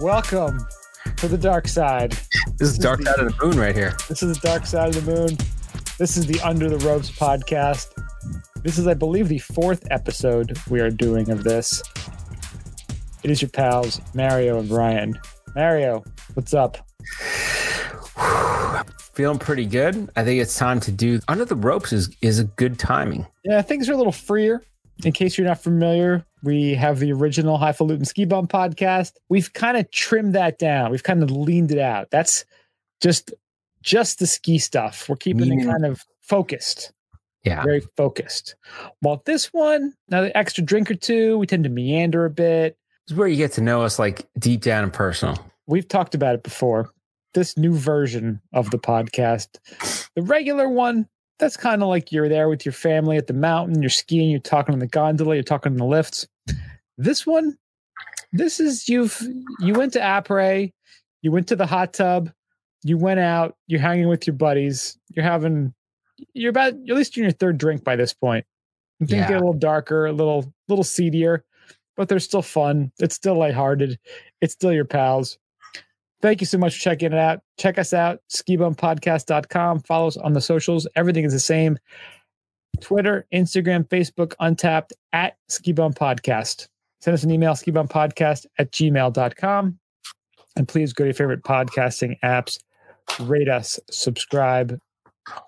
Welcome to the dark side. This is the dark side of the moon right here. This is the dark side of the moon. This is the Under the Ropes podcast. This is, I believe, the fourth episode we are doing of this. It is your pals, Mario and Brian. Mario, what's up? Feeling pretty good. I think it's time to do Under the Ropes is a good timing. Yeah, things are a little freer. In case you're not familiar, we have the original Highfalutin Ski Bum podcast. We've kind of trimmed that down. We've kind of leaned it out. That's just the ski stuff. We're keeping it kind of focused. Yeah. Very focused. While this one, now the extra drink or two, we tend to meander a bit. This is where you get to know us like deep down and personal. We've talked about it before. This new version of the podcast, the regular one, that's kind of like you're there with your family at the mountain, you're skiing, you're talking on the gondola, you're talking on the lifts. This one, this is you went to Apres, you went to the hot tub, you went out, you're hanging with your buddies, you're about, at least you're in your third drink by this point. Things get a little darker, a little seedier, but they're still fun. It's still lighthearted. It's still your pals. Thank you so much for checking it out. Check us out, skibumpodcast.com. Follow us on the socials. Everything is the same. Twitter, Instagram, Facebook, Untapped, at skibumpodcast. Send us an email, skibumpodcast@gmail.com. And please go to your favorite podcasting apps. Rate us, subscribe,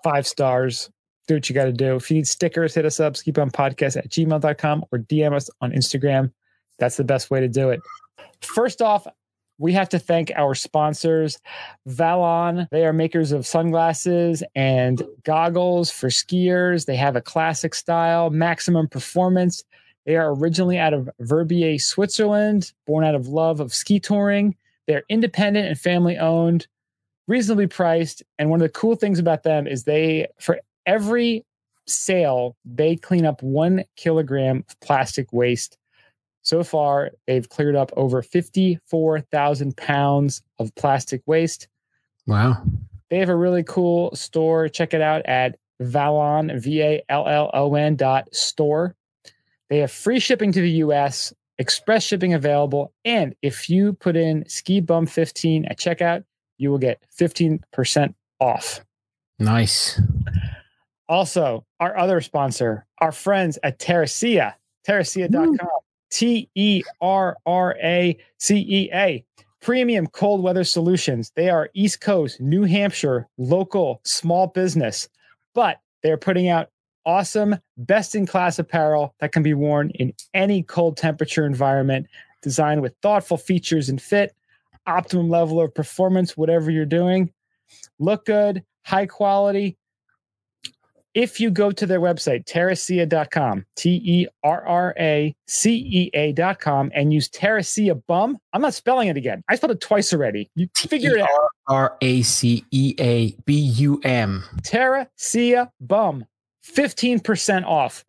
5 stars. Do what you got to do. If you need stickers, hit us up, skibumpodcast@gmail.com or DM us on Instagram. That's the best way to do it. First off, we have to thank our sponsors, Vallon. They are makers of sunglasses and goggles for skiers. They have a classic style, maximum performance. They are originally out of Verbier, Switzerland, born out of love of ski touring. They're independent and family-owned, reasonably priced. And one of the cool things about them is they, for every sale, they clean up 1 kilogram of plastic waste. So far, they've cleared up over 54,000 pounds of plastic waste. Wow. They have a really cool store. Check it out at Vallon, VALLON.store. They have free shipping to the U.S., express shipping available. And if you put in SKIBUM15 at checkout, you will get 15% off. Nice. Also, our other sponsor, our friends at Terracea, terracea.com. TERRACEA, premium cold weather solutions. They are East Coast, New Hampshire, local, small business, but they're putting out awesome, best-in-class apparel that can be worn in any cold temperature environment, designed with thoughtful features and fit, optimum level of performance, whatever you're doing. Look good, high quality. If you go to their website, terracea.com, TERRACEA.com, and use Terracea Bum. I'm not spelling it again. I spelled it twice already. You figure it out. TERRACEA BUM. Terracea Bum. 15% off.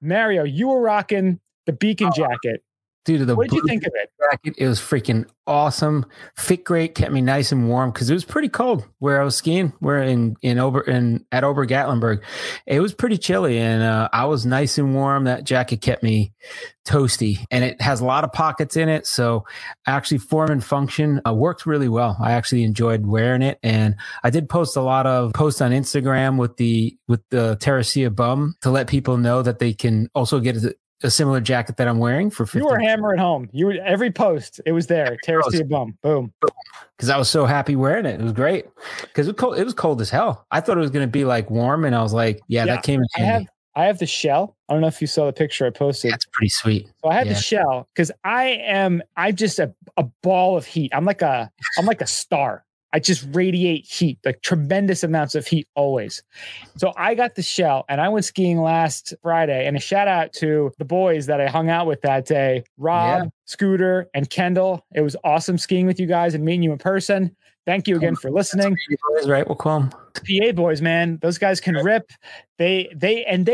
Mario, you were rocking the Beacon jacket. Dude, what did you think of it? Jacket, it was freaking awesome. Fit great, kept me nice and warm because it was pretty cold where I was skiing. We're at Ober Gatlinburg. It was pretty chilly, and I was nice and warm. That jacket kept me toasty, and it has a lot of pockets in it, so actually form and function worked really well. I actually enjoyed wearing it, and I did post a lot of posts on Instagram with the Terracea Bum to let people know that they can also get a similar jacket that I'm wearing for 15. You were hammering home. You were every post. It was there. Terracea Bum. Boom. Because I was so happy wearing it. It was great. Because it was cold as hell. I thought it was going to be like warm, and I was like, yeah, that came in handy. I have the shell. I don't know if you saw the picture I posted. That's pretty sweet. So I had the shell because I'm just a ball of heat. I'm like a star. I just radiate heat, like tremendous amounts of heat always. So I got the shell, and I went skiing last Friday. And a shout out to the boys that I hung out with that day, Rob, Scooter, and Kendall. It was awesome skiing with you guys and meeting you in person. Thank you again for listening. Boys, right? We'll call them PA boys, man. Those guys can rip. They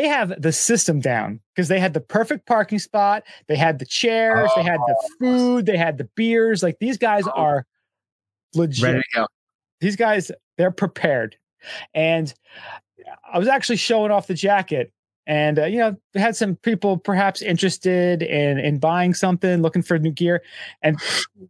have the system down because they had the perfect parking spot. They had the chairs. They had the food. They had the beers. Like, these guys are legit. Ready to go. These guys, they're prepared. And I was actually showing off the jacket And, you know, had some people perhaps interested in buying something, looking for new gear. And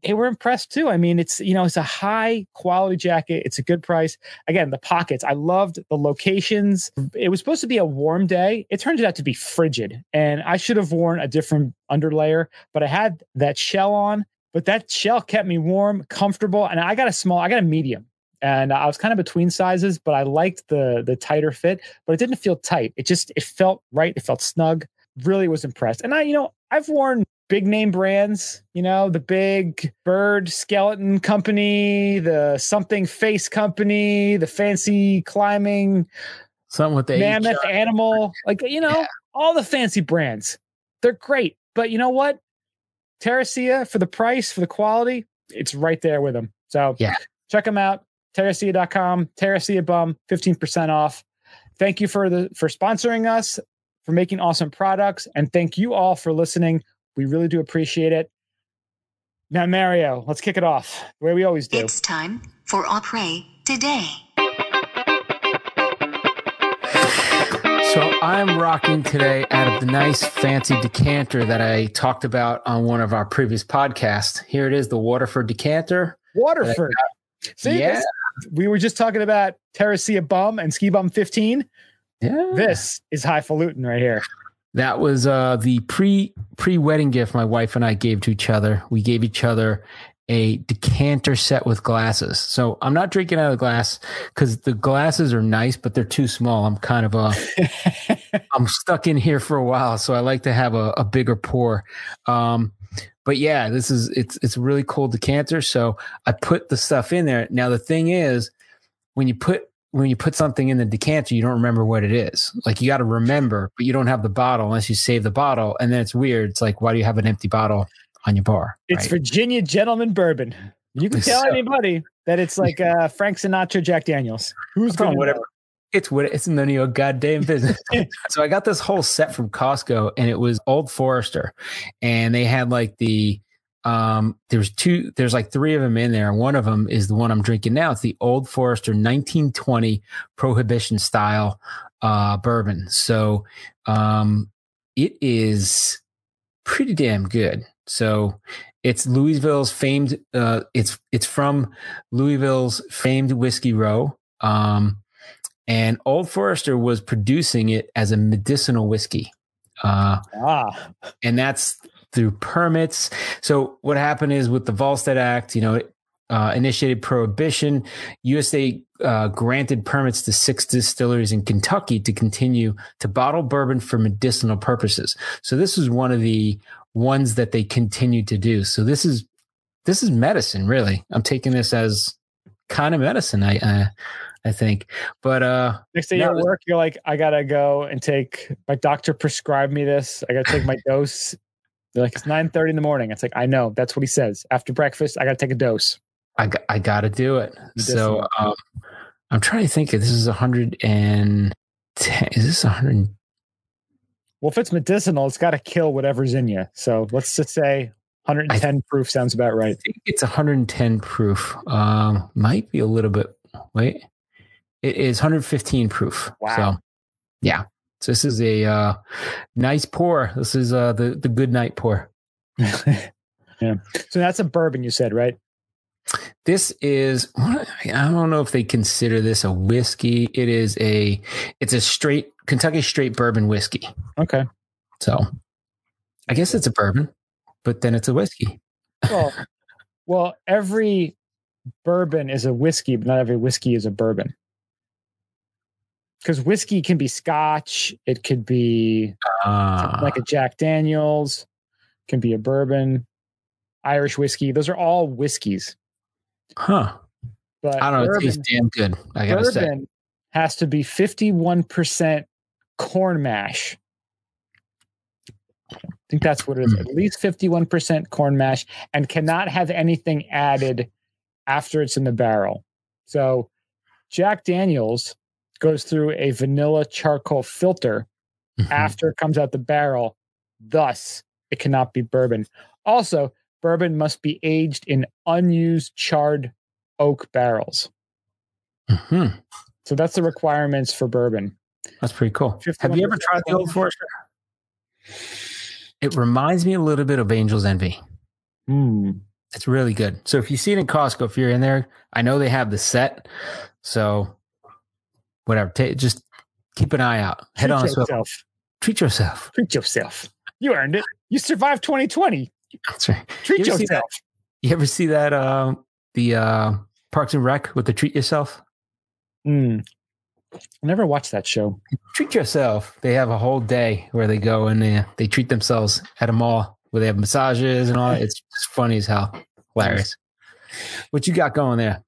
they were impressed, too. I mean, it's, you know, it's a high quality jacket. It's a good price. Again, the pockets. I loved the locations. It was supposed to be a warm day. It turned out to be frigid. And I should have worn a different underlayer, but I had that shell on. But that shell kept me warm, comfortable. And I got a small, I got a medium. And I was kind of between sizes, but I liked the tighter fit, but it didn't feel tight. It just, it felt right. It felt snug. Really was impressed. And I, you know, I've worn big name brands, you know, the big bird skeleton company, the something face company, the fancy climbing, something with the mammoth animal, like, you know, yeah. All the fancy brands. They're great. But you know what? Terracea, for the price, for the quality, it's right there with them. So yeah. Check them out. Terracea.com, Terracea Bum, 15% off. Thank you for sponsoring us, for making awesome products, and thank you all for listening. We really do appreciate it. Now, Mario, let's kick it off the way we always do. It's time for Opry Today. So I'm rocking today out of the nice fancy decanter that I talked about on one of our previous podcasts. Here it is, the Waterford decanter. Waterford. See, yeah. This, we were just talking about Terracea Bum and Ski Bum 15. Yeah. This is highfalutin right here. That was the pre-wedding gift my wife and I gave to each other. We gave each other a decanter set with glasses. So I'm not drinking out of the glass because the glasses are nice, but they're too small. I'm kind of I'm stuck in here for a while, so I like to have a bigger pour. But yeah, this is it's a really cool decanter. So I put the stuff in there. Now the thing is, when you put something in the decanter, you don't remember what it is. Like you got to remember, but you don't have the bottle unless you save the bottle, and then it's weird. It's like, why do you have an empty bottle on your bar? It's right? Virginia Gentleman bourbon. You can tell anybody that it's like Frank Sinatra, Jack Daniels. Who's going whatever? It's none of your goddamn business. So I got this whole set from Costco, and it was Old Forester, and they had like the there's like three of them in there, and one of them is the one I'm drinking now. It's the Old Forester 1920 Prohibition style bourbon. So it is pretty damn good. So it's Louisville's famed. It's from Louisville's famed Whiskey Row. And Old Forester was producing it as a medicinal whiskey. And that's through permits. So what happened is with the Volstead Act, you know, it initiated prohibition. USA granted permits to 6 distilleries in Kentucky to continue to bottle bourbon for medicinal purposes. So this is one of the ones that they continue to do. So this is medicine, really. I'm taking this as kind of medicine. I think, but next day at work, you're like, I gotta go and take my doctor prescribed me this. I gotta take my dose. They're like, it's 9:30 in the morning. It's like, I know, that's what he says. After breakfast, I gotta take a dose. I gotta do it. So I'm trying to think. If this is 110. Is this 100? Well, if it's medicinal, it's got to kill whatever's in you. So let's just say 110 proof sounds about right. I think it's 110 proof. Might be a little bit. Wait. It is 115 proof. Wow. So, yeah. So this is a nice pour. This is the good night pour. Yeah. So that's a bourbon, you said, right? This is, I don't know if they consider this a whiskey. It is it's a straight Kentucky straight bourbon whiskey. Okay. So I guess it's a bourbon, but then it's a whiskey. Well, every bourbon is a whiskey, but not every whiskey is a bourbon. Because whiskey can be Scotch, it could be like a Jack Daniels, can be a bourbon, Irish whiskey. Those are all whiskeys. Huh. But I don't know. It tastes damn good. I gotta say, bourbon has to be 51% corn mash. I think that's what it is. At least 51% corn mash, and cannot have anything added after it's in the barrel. So Jack Daniels goes through a vanilla charcoal filter after it comes out the barrel. Thus, it cannot be bourbon. Also, bourbon must be aged in unused charred oak barrels. So that's the requirements for bourbon. That's pretty cool. Have you ever tried the Old Forester? It reminds me a little bit of Angel's Envy. Mm. It's really good. So if you see it in Costco, if you're in there, I know they have the set. So whatever, just keep an eye out. Head on. Treat yourself. Treat yourself. You earned it. You survived 2020. That's right. Treat yourself. You ever see that? The Parks and Rec with the Treat Yourself? Mm. I never watched that show. Treat yourself. They have a whole day where they go and they treat themselves at a mall where they have massages and all that. It's just funny as hell. Hilarious. What you got going there?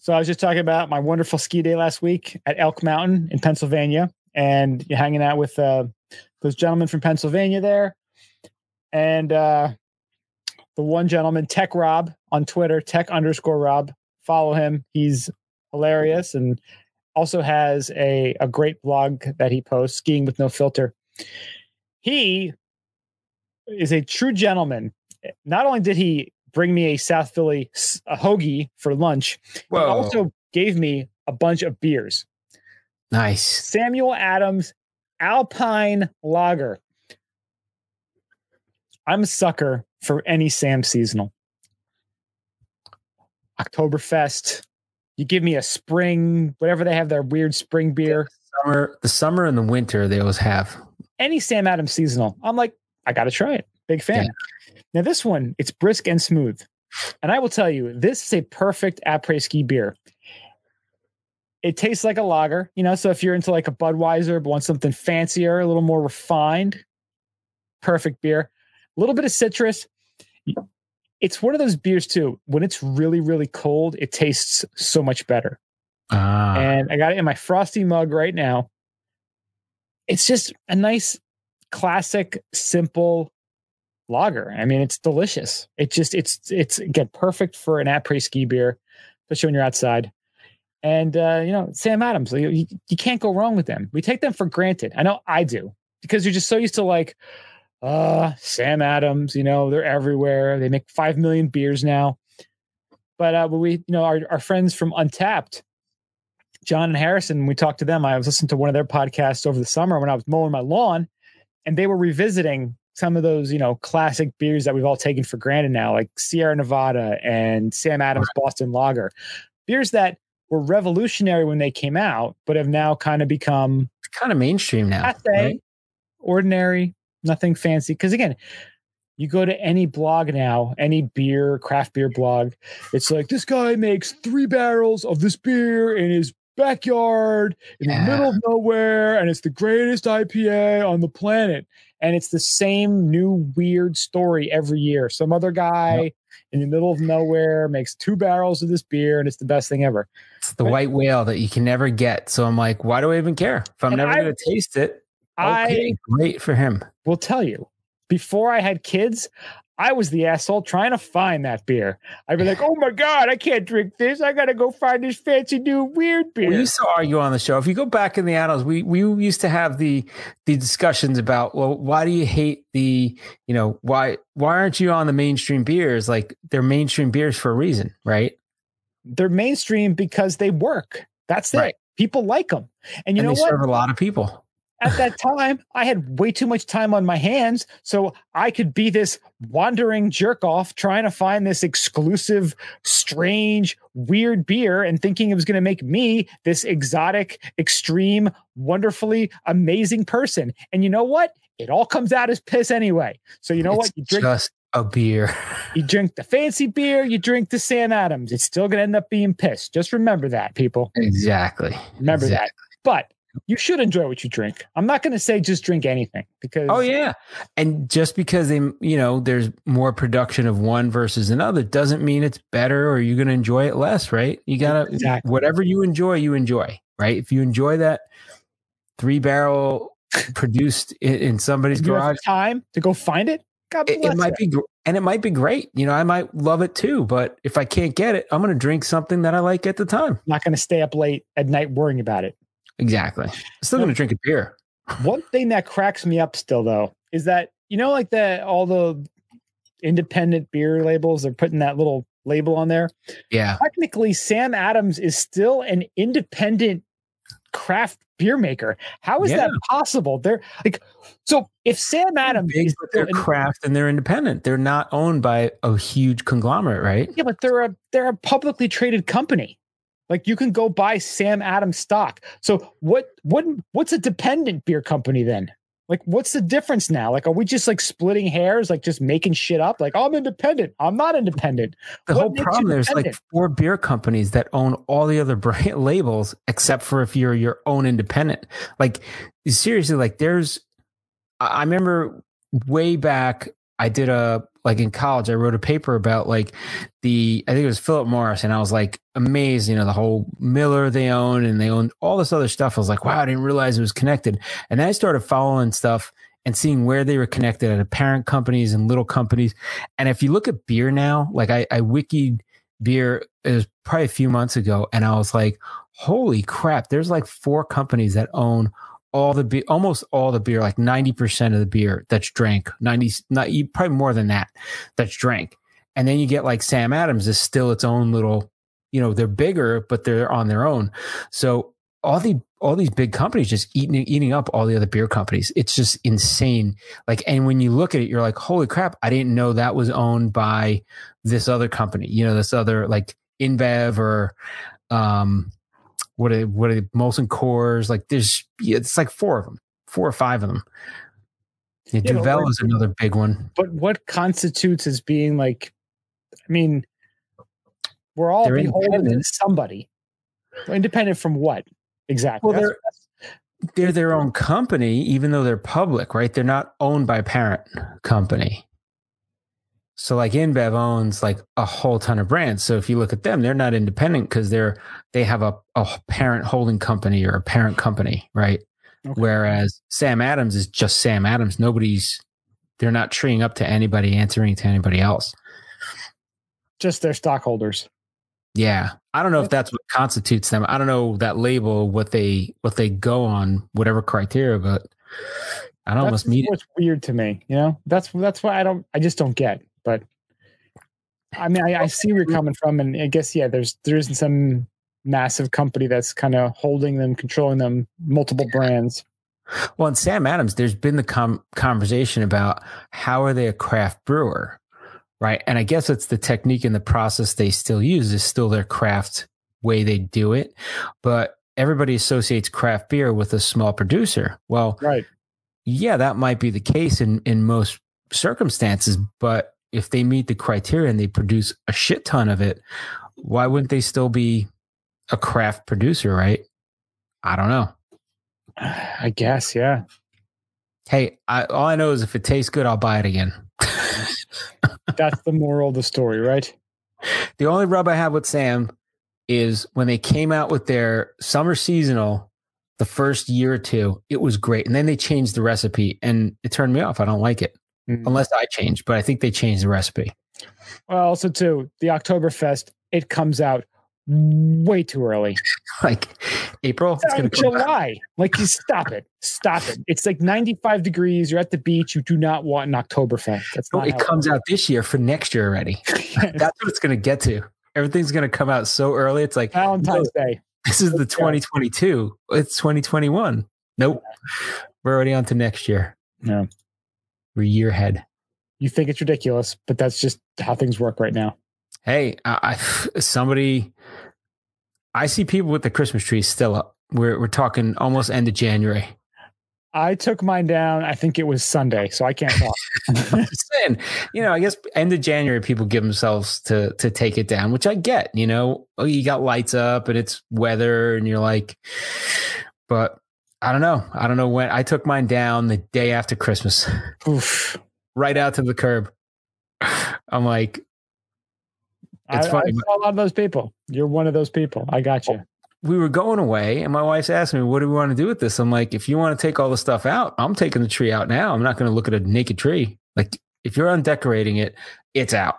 So I was just talking about my wonderful ski day last week at Elk Mountain in Pennsylvania. And you're hanging out with those gentlemen from Pennsylvania there. And the one gentleman, Tech Rob on Twitter, Tech_Rob. Follow him. He's hilarious and also has a great blog that he posts, Skiing With No Filter. He is a true gentleman. Not only did he bring me a South Philly hoagie for lunch, whoa, he also gave me a bunch of beers. Nice. Samuel Adams Alpine Lager. I'm a sucker for any Sam seasonal. Oktoberfest. You give me a spring, whatever they have, their weird spring beer. The summer and the winter they always have. Any Sam Adams seasonal. I'm like, I got to try it. Big fan. Yeah. Now this one, it's brisk and smooth. And I will tell you, this is a perfect après-ski beer. It tastes like a lager, you know, so if you're into like a Budweiser, but want something fancier, a little more refined, perfect beer. A little bit of citrus. It's one of those beers, too. When it's really, really cold, it tastes so much better. And I got it in my frosty mug right now. It's just a nice, classic, simple lager. I mean, it's delicious. It just, it's again, perfect for an après-ski beer, especially when you're outside. And, you know, Sam Adams, you can't go wrong with them. We take them for granted. I know I do, because you're just so used to like, Sam Adams, you know, they're everywhere. They make 5 million beers now. But we, you know, our friends from Untapped, John and Harrison, we talked to them. I was listening to one of their podcasts over the summer when I was mowing my lawn, and they were revisiting some of those, you know, classic beers that we've all taken for granted now, like Sierra Nevada and Sam Adams Boston Lager. Beers that were revolutionary when they came out, but have now kind of become kind of mainstream now. Right? Ordinary, nothing fancy. Because again, you go to any blog now, any beer, craft beer blog, it's like this guy makes 3 barrels of this beer in his backyard in the middle of nowhere, and it's the greatest IPA on the planet. And it's the same new weird story every year. Some other guy in the middle of nowhere makes 2 barrels of this beer, and it's the best thing ever. It's the white whale that you can never get. So I'm like, why do I even care? If I'm never going to taste it, okay, great for him. Will tell you, before I had kids, I was the asshole trying to find that beer. I'd be like, oh my God, I can't drink this. I got to go find this fancy new weird beer. We used to argue on the show. If you go back in the annals, we used to have the discussions about, well, why do you hate why aren't you on the mainstream beers? Like, they're mainstream beers for a reason, right? They're mainstream because they work. That's it. Right. People like them. And you know what? They serve a lot of people. At that time, I had way too much time on my hands, so I could be this wandering jerk-off trying to find this exclusive, strange, weird beer and thinking it was going to make me this exotic, extreme, wonderfully amazing person. And you know what? It all comes out as piss anyway. So you know what? You drink just a beer. You drink the fancy beer, you drink the Sam Adams. It's still going to end up being piss. Just remember that, people. Exactly. Remember that. But you should enjoy what you drink. I'm not going to say just drink anything because... Oh, yeah. And just because, there's more production of one versus another doesn't mean it's better or you're going to enjoy it less, right? You got to... Exactly. Whatever you enjoy, right? If you enjoy that 3-barrel produced in somebody's garage... time to go find it? God bless it. It might be great. You know, I might love it too, but if I can't get it, I'm going to drink something that I like at the time. I'm not going to stay up late at night worrying about it. Exactly. I'm still going to drink a beer. One thing that cracks me up still, though, is that, like all the independent beer labels, they're putting that little label on there. Yeah. Technically, Sam Adams is still an independent craft beer maker. How is that possible? They're like, so if Sam Adams is their craft and they're independent, they're not owned by a huge conglomerate, right? Yeah, but they're a publicly traded company. Like, you can go buy Sam Adams stock. So what's a dependent beer company then? Like, what's the difference now? Like, are we just like splitting hairs, like just making shit up? Like, oh, I'm independent. I'm not independent. The whole problem, there's like 4 beer companies that own all the other brand labels, except for if you're your own independent. Like, seriously, like I remember way back, I did in college, I wrote a paper about like I think it was Philip Morris. And I was like amazed, the whole Miller they own, and they owned all this other stuff. I was like, wow, I didn't realize it was connected. And then I started following stuff and seeing where they were connected at parent companies and little companies. And if you look at beer now, like I wikied beer, it was probably a few months ago. And I was like, holy crap, there's like 4 companies that own all the beer, almost all the beer, like 90% of the beer that's drank, probably more than that, that's drank. And then you get like Sam Adams is still its own little, they're bigger, but they're on their own. So all these big companies just eating up all the other beer companies. It's just insane. Like, and when you look at it, you're like, holy crap, I didn't know that was owned by this other company, this other like InBev or, what are Molson Coors, like there's, it's like 4 of them, 4 or 5 of them. Duvel is another big one. But what constitutes as being like, I mean, we're all beholden to somebody. We're independent from what? Exactly. Well, they're their own company, even though they're public, right? They're not owned by a parent company. So like InBev owns like a whole ton of brands. So if you look at them, they're not independent because they have a parent holding company or a parent company, right? Okay. Whereas Sam Adams is just Sam Adams. They're not treeing up to anybody, answering to anybody else. Just their stockholders. Yeah. I don't know if that's what constitutes them. I don't know that label, what they go on, whatever criteria, but I don't almost meet it. That's what's weird to me. That's why I just don't get. But I mean, I see where you're coming from, and I guess there isn't some massive company that's kind of holding them, controlling them, multiple brands. Well, in Sam Adams, there's been the conversation about how are they a craft brewer, right? And I guess it's the technique and the process they still use is still their craft way they do it, but everybody associates craft beer with a small producer. Well, right? Yeah, that might be the case in most circumstances, but if they meet the criteria and they produce a shit ton of it, why wouldn't they still be a craft producer, right? I don't know. I guess, yeah. Hey, all I know is if it tastes good, I'll buy it again. That's the moral of the story, right? The only rub I have with Sam is when they came out with their summer seasonal, the first year or two, it was great. And then they changed the recipe and it turned me off. I don't like it. Unless I change, but I think they changed the recipe. Well, also too, the Oktoberfest, it comes out way too early. Like April? It's gonna July. Like, you stop it. Stop it. It's like 95 degrees. You're at the beach. You do not want an Oktoberfest. That's not it comes out this year for next year already. That's what it's going to get to. Everything's going to come out so early. It's like Valentine's Day. This is the 2022. It's 2021. Nope. We're already on to next year. Yeah. Year ahead. You think it's ridiculous, but that's just how things work right now. Hey, I see people with the Christmas trees still up. We're talking almost end of January. I took mine down. I think it was Sunday, so I can't talk. I'm just saying, I guess end of January, people give themselves to take it down, which I get, oh, you got lights up and it's weather and you're like, but I don't know. I don't know when. I took mine down the day after Christmas. Oof. Right out to the curb. I'm like, it's funny. I saw a lot of those people. You're one of those people. I got you. We were going away and my wife's asked me, what do we want to do with this? I'm like, if you want to take all the stuff out, I'm taking the tree out now. I'm not going to look at a naked tree. Like, if you're undecorating it, it's out.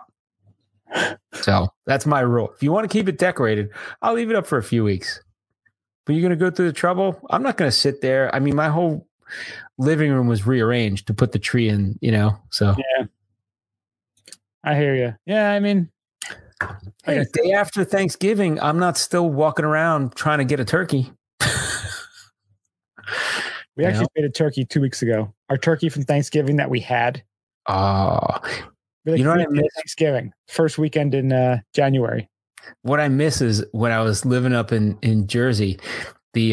So that's my rule. If you want to keep it decorated, I'll leave it up for a few weeks. But you're going to go through the trouble? I'm not going to sit there. I mean, my whole living room was rearranged to put the tree in, so. Yeah. I hear you. Yeah, I mean. Hey, the day after Thanksgiving, I'm not still walking around trying to get a turkey. We actually made a turkey 2 weeks ago. Our turkey from Thanksgiving that we had. You know what I miss? Thanksgiving, first weekend in January. What I miss is when I was living up in Jersey, the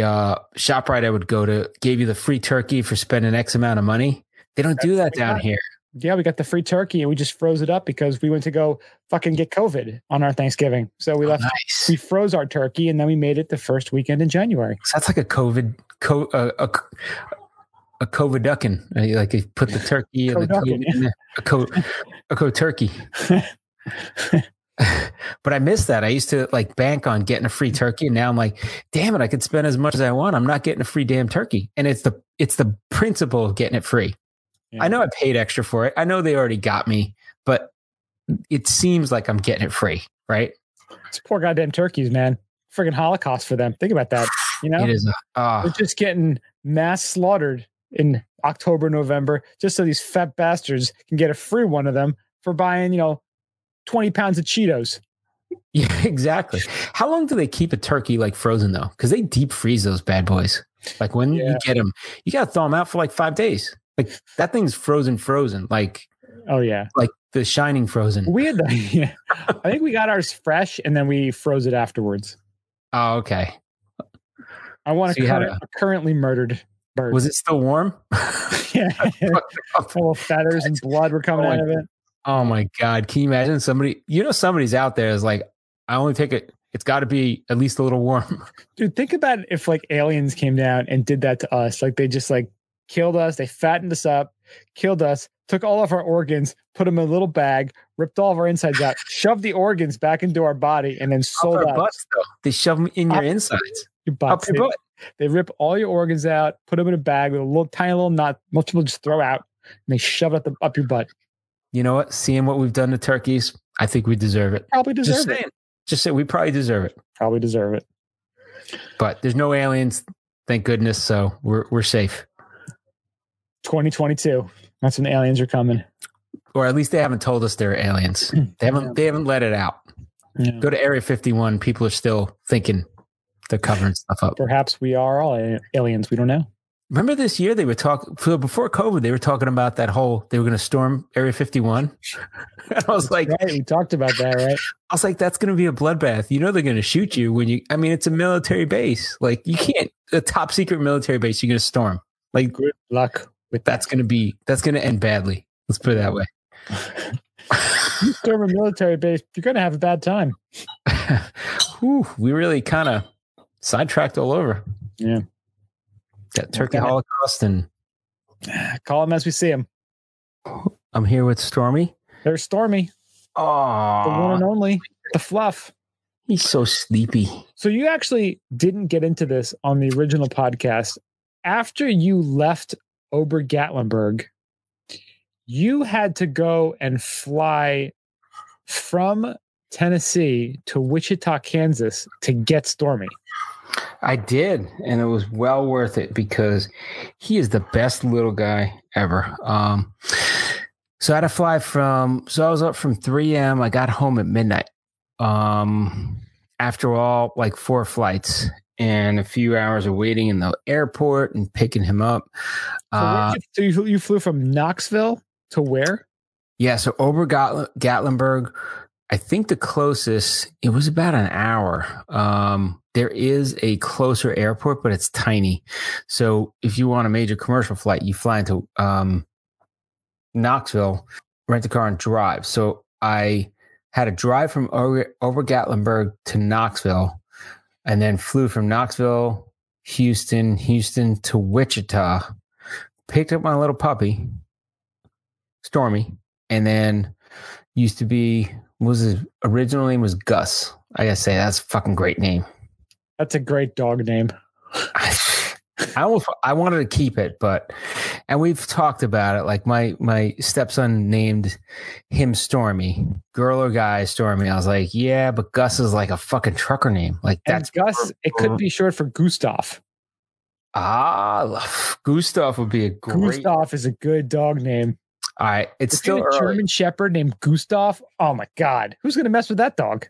ShopRite I would go to gave you the free turkey for spending X amount of money. They don't do that down here. Yeah, we got the free turkey and we just froze it up because we went to go fucking get COVID on our Thanksgiving. So we left, we froze our turkey and then we made it the first weekend in January. So that's like a COVID ducking. Like they put the turkey and a turkey. But I miss that. I used to like bank on getting a free turkey, and now I'm like, damn it, I could spend as much as I want. I'm not getting a free damn turkey. And it's the principle of getting it free. Yeah. I know I paid extra for it. I know they already got me, but it seems like I'm getting it free, right? It's poor goddamn turkeys, man. Friggin' Holocaust for them. Think about that. You know, it is. They're just getting mass slaughtered in October, November, just so these fat bastards can get a free one of them for buying, 20 pounds of Cheetos. Yeah, exactly. How long do they keep a turkey like frozen though? Because they deep freeze those bad boys. Like when you get them, you got to thaw them out for like 5 days. Like that thing's frozen. Like, oh yeah. Like the Shining frozen. I think we got ours fresh and then we froze it afterwards. Oh, okay. I want a currently murdered bird. Was it still warm? Yeah. Full of feathers and blood were coming out of it. Oh my God. Can you imagine somebody, somebody's out there is like, I only take it. It's got to be at least a little warm. Dude, think about if like aliens came down and did that to us. Like they just like killed us. They fattened us up, killed us, took all of our organs, put them in a little bag, ripped all of our insides out, shoved the organs back into our body, and then sold us. They shove them in your insides. Your butts. They rip all your organs out, put them in a bag with a little tiny little knot. Most people just throw out, and they shove it up your butt. You know what? Seeing what we've done to turkeys, I think we deserve it. Just say we probably deserve it. But there's no aliens, thank goodness. So we're safe. 2022. That's when aliens are coming. Or at least they haven't told us they're aliens. They haven't let it out. Yeah. Go to Area 51. People are still thinking they're covering stuff up. Perhaps we are all aliens. We don't know. Remember this year they were talking before COVID, they were talking about that whole, they were going to storm Area 51. And I was like, right, we talked about that, right? I was like, that's going to be a bloodbath. They're going to shoot you it's a military base. Like you can't, a top secret military base, you're going to storm. Like good luck with that. That's going to end badly. Let's put it that way. You storm a military base, you're going to have a bad time. Whew, we really kind of sidetracked all over. Yeah. Got Turkey Holocaust and call him as we see him. I'm here with Stormy. There's Stormy. Oh, the one and only, the fluff. He's so sleepy. So you actually didn't get into this on the original podcast. After you left Ober Gatlinburg, you had to go and fly from Tennessee to Wichita, Kansas to get Stormy. I did, and it was well worth it because he is the best little guy ever. So I had to fly I was up from 3 a.m. I got home at midnight. After all, like 4 flights and a few hours of waiting in the airport and picking him up. So you flew from Knoxville to where? Yeah, so Ober Gatlinburg. I think the closest, it was about an hour. There is a closer airport, but it's tiny. So if you want a major commercial flight, you fly into Knoxville, rent a car and drive. So I had a drive from Ober Gatlinburg to Knoxville and then flew from Knoxville, Houston to Wichita, picked up my little puppy, Stormy, and then used to be... his original name was Gus. I gotta say, that's a fucking great name. That's a great dog name. I wanted to keep it, and we've talked about it. Like my stepson named him Stormy, girl or guy Stormy. I was like, yeah, but Gus is like a fucking trucker name. Like that's and Gus. It could be short for Gustav. Gustav would be a great. Gustav is a good dog name. All right, it's still a German Shepherd named Gustav. Oh my God, who's gonna mess with that dog?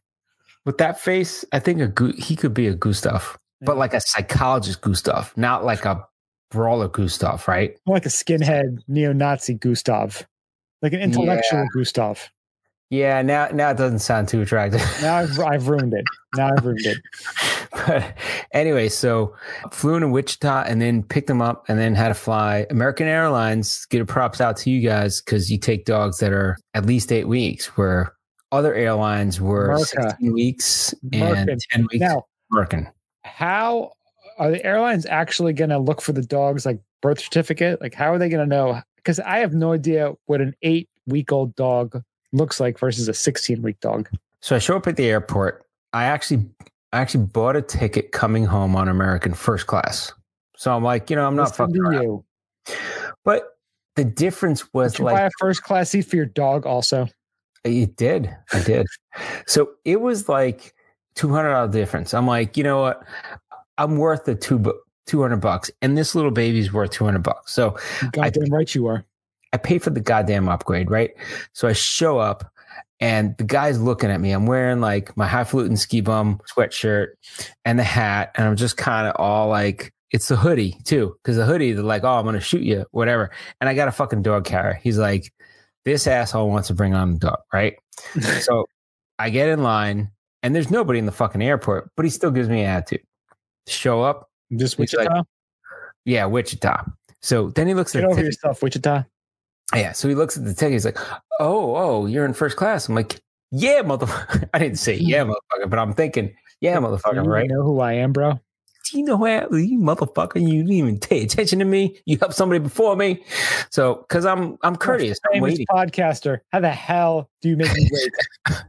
With that face, I think he could be a Gustav, but like a psychologist Gustav, not like a brawler Gustav, right? More like a skinhead neo-Nazi Gustav, like an intellectual Gustav. Yeah, now it doesn't sound too attractive. Now I've ruined it. But anyway, so flew into Wichita and then picked them up and then had to fly American Airlines. Get a props out to you guys because you take dogs that are at least 8 weeks, where other airlines were America. 16 weeks American. And 10 weeks. Now, American. How are the airlines actually going to look for the dog's like birth certificate? Like, how are they going to know? Because I have no idea what an 8-week-old dog looks like versus a 16-week dog. So I show up at the airport. I actually bought a ticket coming home on American first class. So I'm like, I'm not fucking around. But the difference was did you buy a first class seat for your dog also? I did. So it was like $200 difference. I'm like, you know what? I'm worth the $200, and this little baby's worth $200. So goddamn right you are. I pay for the goddamn upgrade, right? So I show up and the guy's looking at me. I'm wearing like my highfalutin ski bum sweatshirt and the hat. And I'm just kind of all like, it's the hoodie too. Cause the hoodie, they're like, oh, I'm going to shoot you, whatever. And I got a fucking dog carrier. He's like, this asshole wants to bring on the dog, right? So I get in line and there's nobody in the fucking airport, but he still gives me an attitude. Show up. Just Wichita? Like, yeah, Wichita. So then he looks at over yourself, Wichita. Yeah, so he looks at the ticket. He's like, oh, you're in first class. I'm like, yeah, motherfucker. I didn't say yeah, motherfucker, but I'm thinking, yeah, motherfucker, right? Do you know who I am, bro? Do you know who I am? You motherfucker, you didn't even pay attention to me. You helped somebody before me. So, because I'm courteous. I'm waiting. Podcaster, how the hell do you make me wait?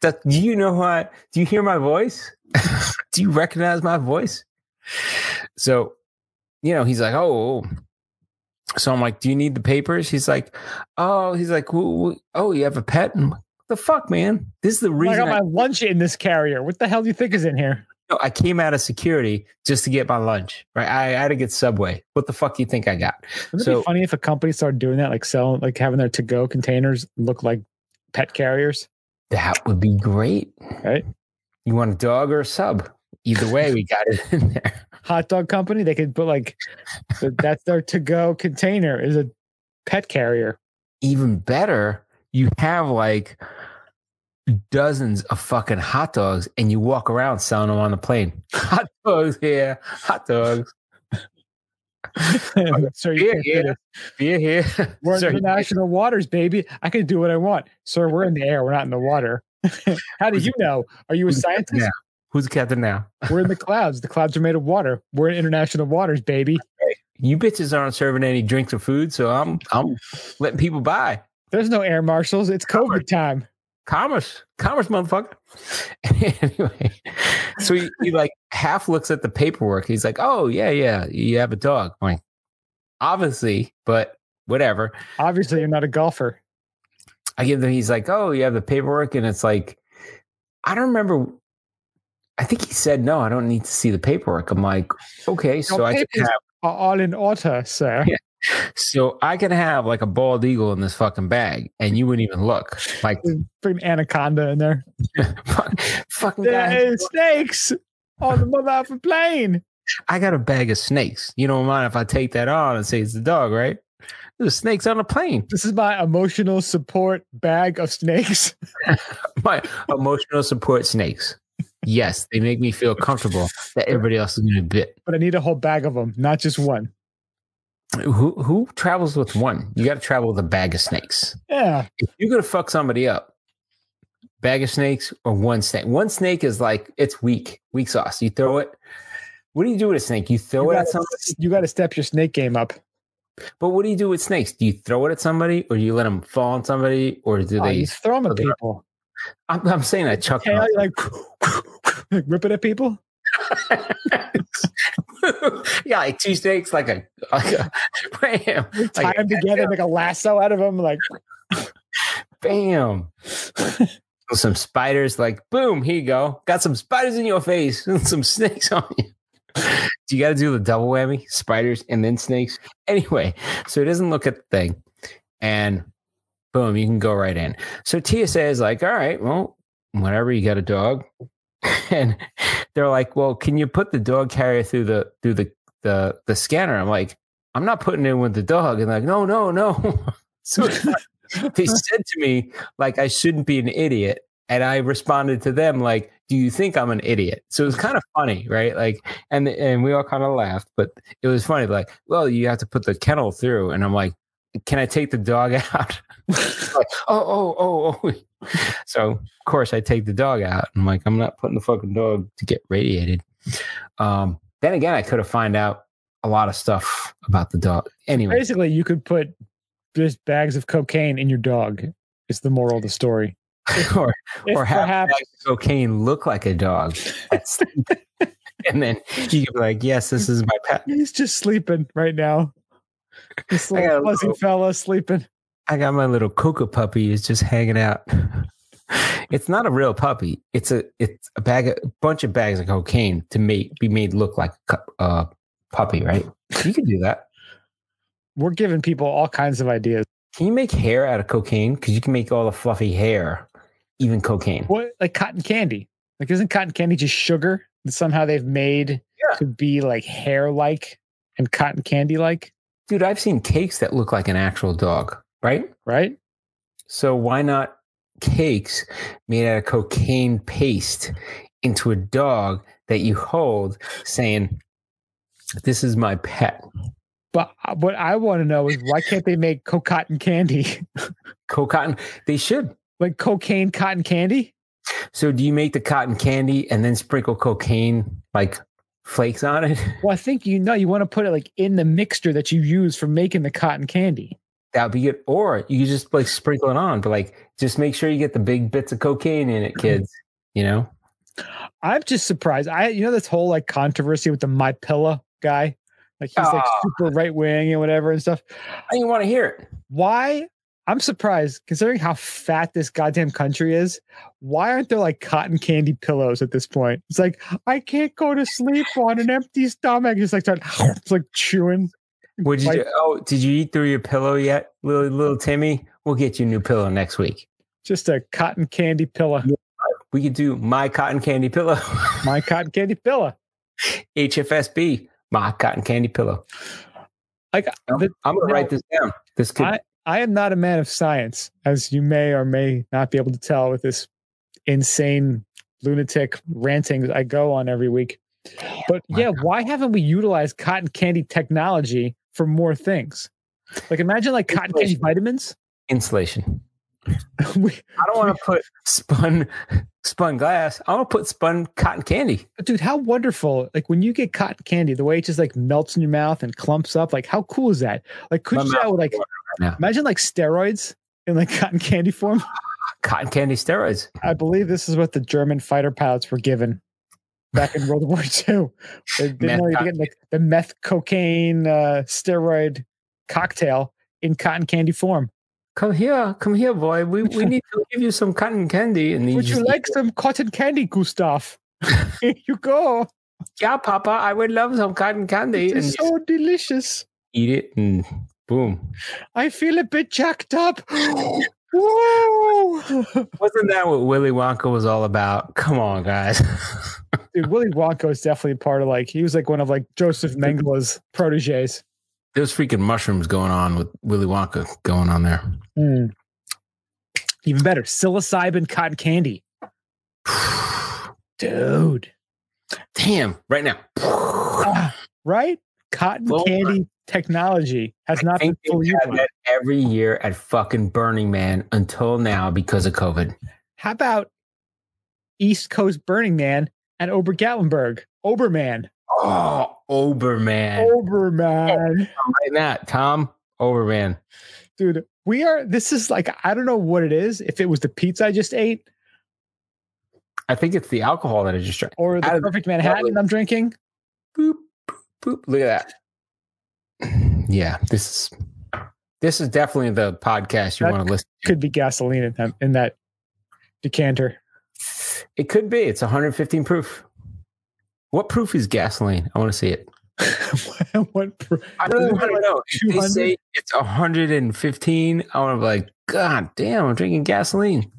Do you know what? Do you hear my voice? Do you recognize my voice? So, he's like, oh. So I'm like, do you need the papers? He's like, oh, you have a pet? And I'm like, what the fuck, man? This is the reason I got my lunch in this carrier. What the hell do you think is in here? No, I came out of security just to get my lunch, right? I had to get Subway. What the fuck do you think I got? Wouldn't it be funny if a company started doing that, like selling, like having their to-go containers look like pet carriers? That would be great. Right? You want a dog or a sub? Either way, we got it in there. Hot dog company, they could put like, that's their to-go container is a pet carrier. Even better, you have like dozens of fucking hot dogs and you walk around selling them on the plane. Hot dogs here, hot dogs. Sir, beer here. Beer here. We're in international waters, baby. I can do what I want. Sir, we're in the air. We're not in the water. How do you know? Are you a scientist? Yeah. Who's the captain now? We're in the clouds. The clouds are made of water. We're in international waters, baby. You bitches aren't serving any drinks or food, so I'm letting people buy. There's no air marshals. It's COVID time. Commerce, motherfucker. Anyway, so he like half looks at the paperwork. He's like, oh, yeah, you have a dog. I'm like, obviously, but whatever. Obviously, you're not a golfer. He's like, oh, you have the paperwork. And it's like, I don't remember. I think he said, no, I don't need to see the paperwork. I'm like, okay, so I can have all in order, sir. Yeah. So I can have like a bald eagle in this fucking bag and you wouldn't even look. Like bring anaconda in there. Fucking there is snakes on the motherfucking plane. I got a bag of snakes. You don't mind if I take that on and say it's the dog, right? There's snakes on a plane. This is my emotional support bag of snakes. My emotional support snakes. Yes, they make me feel comfortable that everybody else is going to bit. But I need a whole bag of them, not just one. Who travels with one? You got to travel with a bag of snakes. Yeah. If you're going to fuck somebody up, bag of snakes or one snake? One snake is like, it's weak sauce. You throw it. What do you do with a snake? You throw it at somebody? You got to step your snake game up. But what do you do with snakes? Do you throw it at somebody or do you let them fall on somebody? Or do they throw them at people? I'm saying I chuckle. Okay, like rip it at people. Yeah, like two snakes, like a bam. Like tie them together, make a lasso out of them, like bam. Some spiders, like boom. Here you go. Got some spiders in your face and some snakes on you. You got to do the double whammy: spiders and then snakes. Anyway, so it doesn't look at the thing, and boom, you can go right in. So TSA is like, all right, well, whenever you got a dog. And they're like, well, can you put the dog carrier through the the scanner. I'm like, I'm not putting in with the dog. And like, no. So they said to me, like, I shouldn't be an idiot. And I responded to them, like, do you think I'm an idiot? So it was kind of funny, right? Like, and we all kind of laughed, but it was funny. Like, well, you have to put the kennel through. And I'm like, can I take the dog out? Like, oh. So, of course, I take the dog out. I'm like, I'm not putting the fucking dog to get radiated. Then again, I could have found out a lot of stuff about the dog. Anyway. Basically, you could put just bags of cocaine in your dog. It's the moral of the story. Or have cocaine look like a dog. And then you can be like, yes, this is my pet. He's just sleeping right now. This little fuzzy fella sleeping. I got my little coca puppy is just hanging out. It's not a real puppy. It's a bunch of bags of cocaine to be made look like a puppy, right? You can do that. We're giving people all kinds of ideas. Can you make hair out of cocaine? Because you can make all the fluffy hair, even cocaine. What, like cotton candy? Like, isn't cotton candy just sugar that somehow they've made to be like hair-like and cotton candy-like? Dude, I've seen cakes that look like an actual dog, right? Right. So why not cakes made out of cocaine paste into a dog that you hold saying, this is my pet? But what I want to know is why can't they make cotton candy? Cotton? They should. Like cocaine cotton candy? So do you make the cotton candy and then sprinkle cocaine like flakes on it? Well, I think you want to put it like in the mixture that you use for making the cotton candy. That would be good. Or you could just like sprinkle it on, but like just make sure you get the big bits of cocaine in it, kids. You know? I'm just surprised. This whole like controversy with the My Pillow guy. Like he's like super right wing and whatever and stuff. I didn't want to hear it. Why? I'm surprised considering how fat this goddamn country is. Why aren't there like cotton candy pillows at this point? It's like, I can't go to sleep on an empty stomach. It's like, chewing. Would you? Did you eat through your pillow yet? Little Timmy, we'll get you a new pillow next week. Just a cotton candy pillow. We could do my cotton candy pillow. My cotton candy pillow. HFSB, my cotton candy pillow. Like, I'm going to write this down. This could I am not a man of science, as you may or may not be able to tell with this insane lunatic ranting I go on every week. But yeah, why haven't we utilized cotton candy technology for more things? Like imagine like cotton candy vitamins. Insulation. I don't want to put spun glass. I want to put spun cotton candy. Dude, how wonderful. Like when you get cotton candy, the way it just like melts in your mouth and clumps up. Like how cool is that? Like couldn't you like... Now. Imagine like steroids in like cotton candy form. Cotton candy steroids. I believe this is what the German fighter pilots were given back in World War II. They didn't know you get like the meth cocaine steroid cocktail in cotton candy form. Come here, boy. We need to give you some cotton candy. And would you like some cotton candy, Gustav? Here you go. Yeah, Papa, I would love some cotton candy. It's so delicious. Eat it and... boom. I feel a bit jacked up. Whoa! Wasn't that what Willy Wonka was all about? Come on, guys. Dude, Willy Wonka was definitely part of like, he was like one of like Joseph Mengele's proteges. There's freaking mushrooms going on with Willy Wonka going on there. Mm. Even better, psilocybin cotton candy. Dude. Damn, right now. Right? Cotton candy technology has not been fully utilized. Every year at fucking Burning Man until now because of COVID. How about East Coast Burning Man at Ober Gatlinburg? Oberman. Oh, Oberman. Oberman. Right now, Tom, Oberman. Dude, this is like, I don't know what it is. If it was the pizza I just ate. I think it's the alcohol that I just drank. Or the perfect Manhattan I'm drinking. Boop, boop, boop. Look at that. Yeah, this is definitely the podcast you want to listen to. Could be gasoline in that decanter. It could be. It's 115 proof. What proof is gasoline? I want to see it. What proof? I don't really know. If they say it's 115, I want to be like, God damn, I'm drinking gasoline.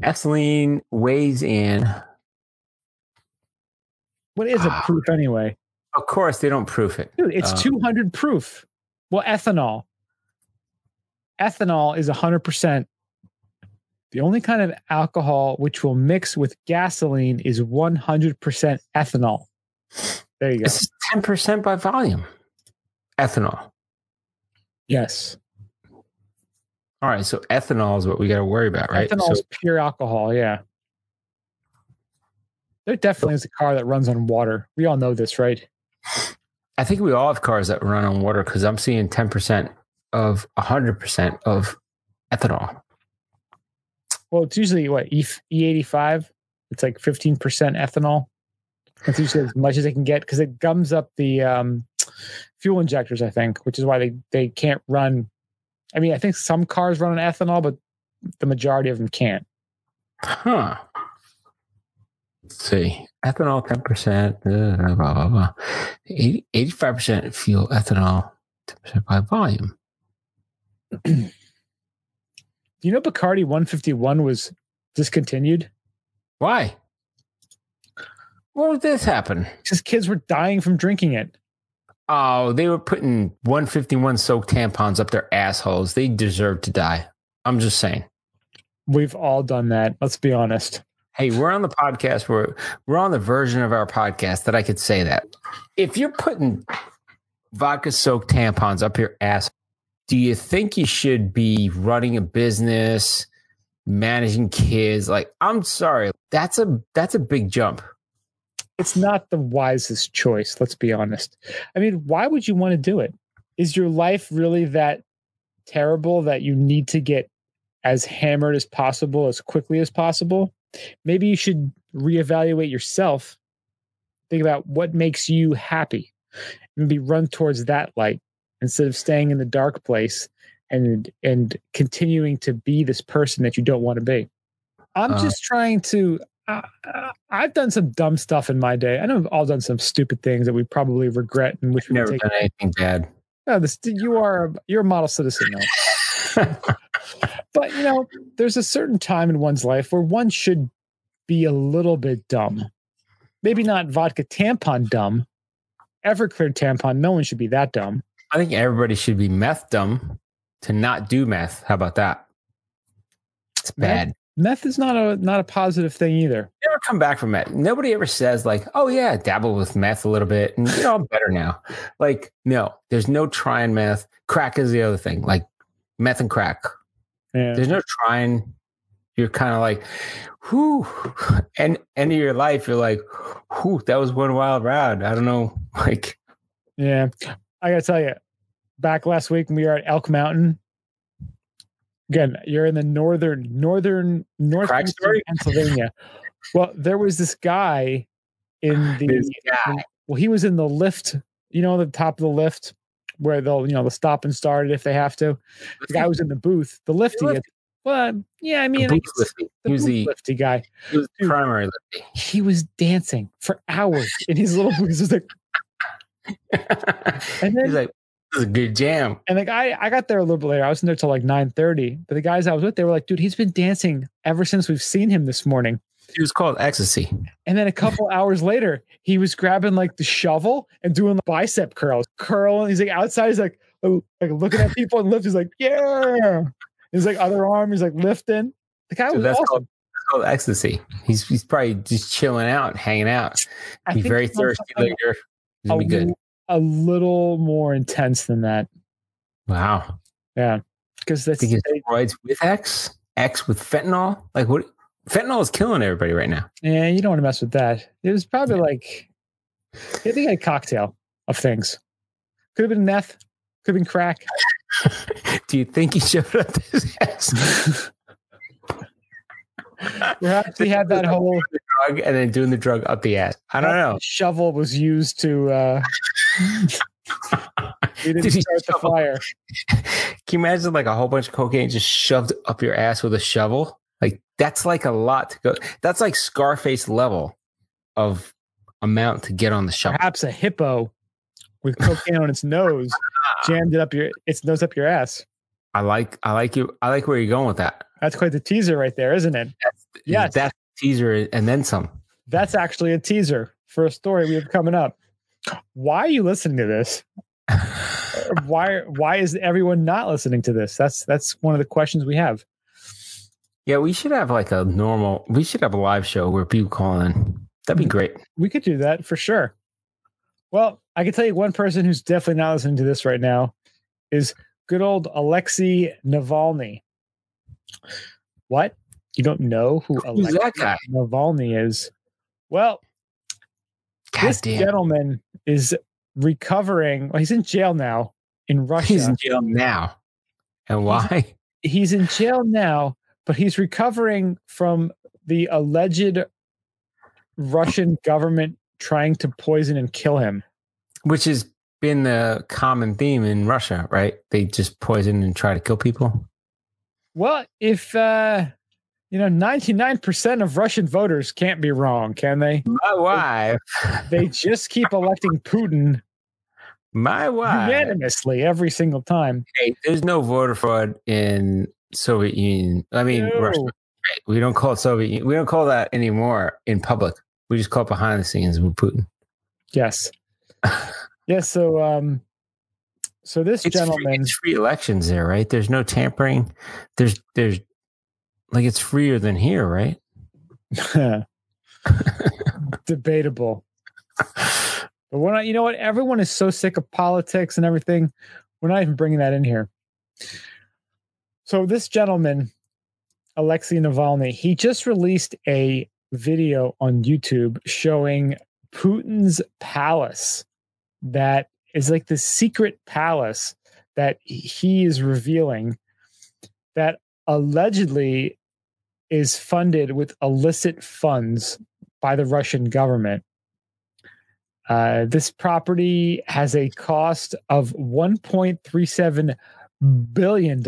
Gasoline weighs in. What is a proof anyway? Of course, they don't proof it. Dude, it's 200 proof. Well, ethanol. Ethanol is 100%. The only kind of alcohol which will mix with gasoline is 100% ethanol. There you go. This is 10% by volume. Ethanol. Yes. All right. So ethanol is what we got to worry about, right? Ethanol is pure alcohol. Yeah. There definitely is a car that runs on water. We all know this, right? I think we all have cars that run on water because I'm seeing 10% of 100% of ethanol. Well, it's usually what, E85? It's like 15% ethanol. That's usually as much as they can get because it gums up the fuel injectors, I think, which is why they can't run. I mean, I think some cars run on ethanol, but the majority of them can't. Huh. Let's see, ethanol 10%, 85% fuel ethanol, 10% by volume. You know, Bacardi 151 was discontinued. Why? What would this happen? Because kids were dying from drinking it. Oh, they were putting 151 soaked tampons up their assholes. They deserve to die. I'm just saying. We've all done that. Let's be honest. Hey, we're on the podcast. We're on the version of our podcast that I could say that. If you're putting vodka-soaked tampons up your ass, do you think you should be running a business, managing kids? Like, I'm sorry. That's a big jump. It's not the wisest choice, let's be honest. I mean, why would you want to do it? Is your life really that terrible that you need to get as hammered as possible, as quickly as possible? Maybe you should reevaluate yourself. Think about what makes you happy and be run towards that light instead of staying in the dark place and continuing to be this person that you don't want to be. I'm just trying to, I've done some dumb stuff in my day. I know we've all done some stupid things that we probably regret and wish we never done anything bad. No, you're a model citizen now. But, you know, there's a certain time in one's life where one should be a little bit dumb. Maybe not vodka tampon dumb. Everclear tampon, no one should be that dumb. I think everybody should be meth dumb to not do meth. How about that? It's bad. Meth is not a positive thing either. Never come back from meth. Nobody ever says like, oh, yeah, dabble with meth a little bit and, you know, I'm better now. Like, no, there's no trying meth. Crack is the other thing. Like meth and crack. Yeah. There's no trying. You're kind of like, whoo. And end of your life, you're like, whoo, that was one wild ride. I don't know. Like, yeah, I got to tell you, back last week when we were at Elk Mountain, again, you're in the northern Pennsylvania. Well, there was this guy he was in the lift, you know, the top of the lift. Where they'll, you know, they'll stop and start it if they have to. The guy was in the booth, the lifty. Well, yeah, I mean, he was the lifty guy. He was the primary lifty. He was dancing for hours in his little booth. It was like, and then he's like, "This is a good jam." And the guy, I got there a little bit later. I was in there till like 9:30. But the guys I was with, they were like, "Dude, he's been dancing ever since we've seen him this morning." It was called ecstasy. And then a couple hours later, he was grabbing like the shovel and doing the bicep curls. And he's like outside, he's like looking at people and lift. He's like, yeah. He's like other arm. He's like lifting. The guy was awesome. That's called ecstasy. He's probably just chilling out, hanging out. He's very thirsty later. It'll be good. A little more intense than that. Wow. Yeah. Because that's steroids with X with fentanyl. Like what? Fentanyl is killing everybody right now. Yeah, you don't want to mess with that. It was probably like, I think a cocktail of things. Could have been meth. Could have been crack. Do you think he showed up his ass? Perhaps he had that whole drug and then doing the drug up the ass. I don't know. Shovel was used to. He didn't start the fire. Can you imagine like a whole bunch of cocaine just shoved up your ass with a shovel? Like that's like a lot to go. That's like Scarface level of amount to get on the shovel. Perhaps a hippo with cocaine on its nose jammed it up its nose up your ass. I like where you're going with that. That's quite the teaser right there, isn't it? Yes, that's a teaser and then some. That's actually a teaser for a story we have coming up. Why are you listening to this? Why is everyone not listening to this? That's one of the questions we have. Yeah, we should have like a normal. We should have a live show where people call in. That'd be great. We could do that for sure. Well, I can tell you one person who's definitely not listening to this right now is good old Alexei Navalny. What? You don't know who Alexei Navalny is? Well, gentleman is recovering. Well, he's in jail now in Russia. He's in jail now. And why? He's in jail now, but he's recovering from the alleged Russian government trying to poison and kill him. Which has been the common theme in Russia, right? They just poison and try to kill people. Well, if 99% of Russian voters can't be wrong, can they? My wife. They just keep electing Putin. My wife. Unanimously every single time. Hey, there's no voter fraud in Soviet Union. I mean, no. Russia. We don't call it Soviet Union. We don't call that anymore in public. We just call it behind the scenes with Putin. Yes. Yes. So this gentleman. It's free elections there, right? There's no tampering. There's. Like it's freer than here, right? Debatable. But we're not, you know what? Everyone is so sick of politics and everything. We're not even bringing that in here. So this gentleman, Alexei Navalny, he just released a video on YouTube showing Putin's palace that is like the secret palace that he is revealing that allegedly is funded with illicit funds by the Russian government. This property has a cost of $1.37 billion.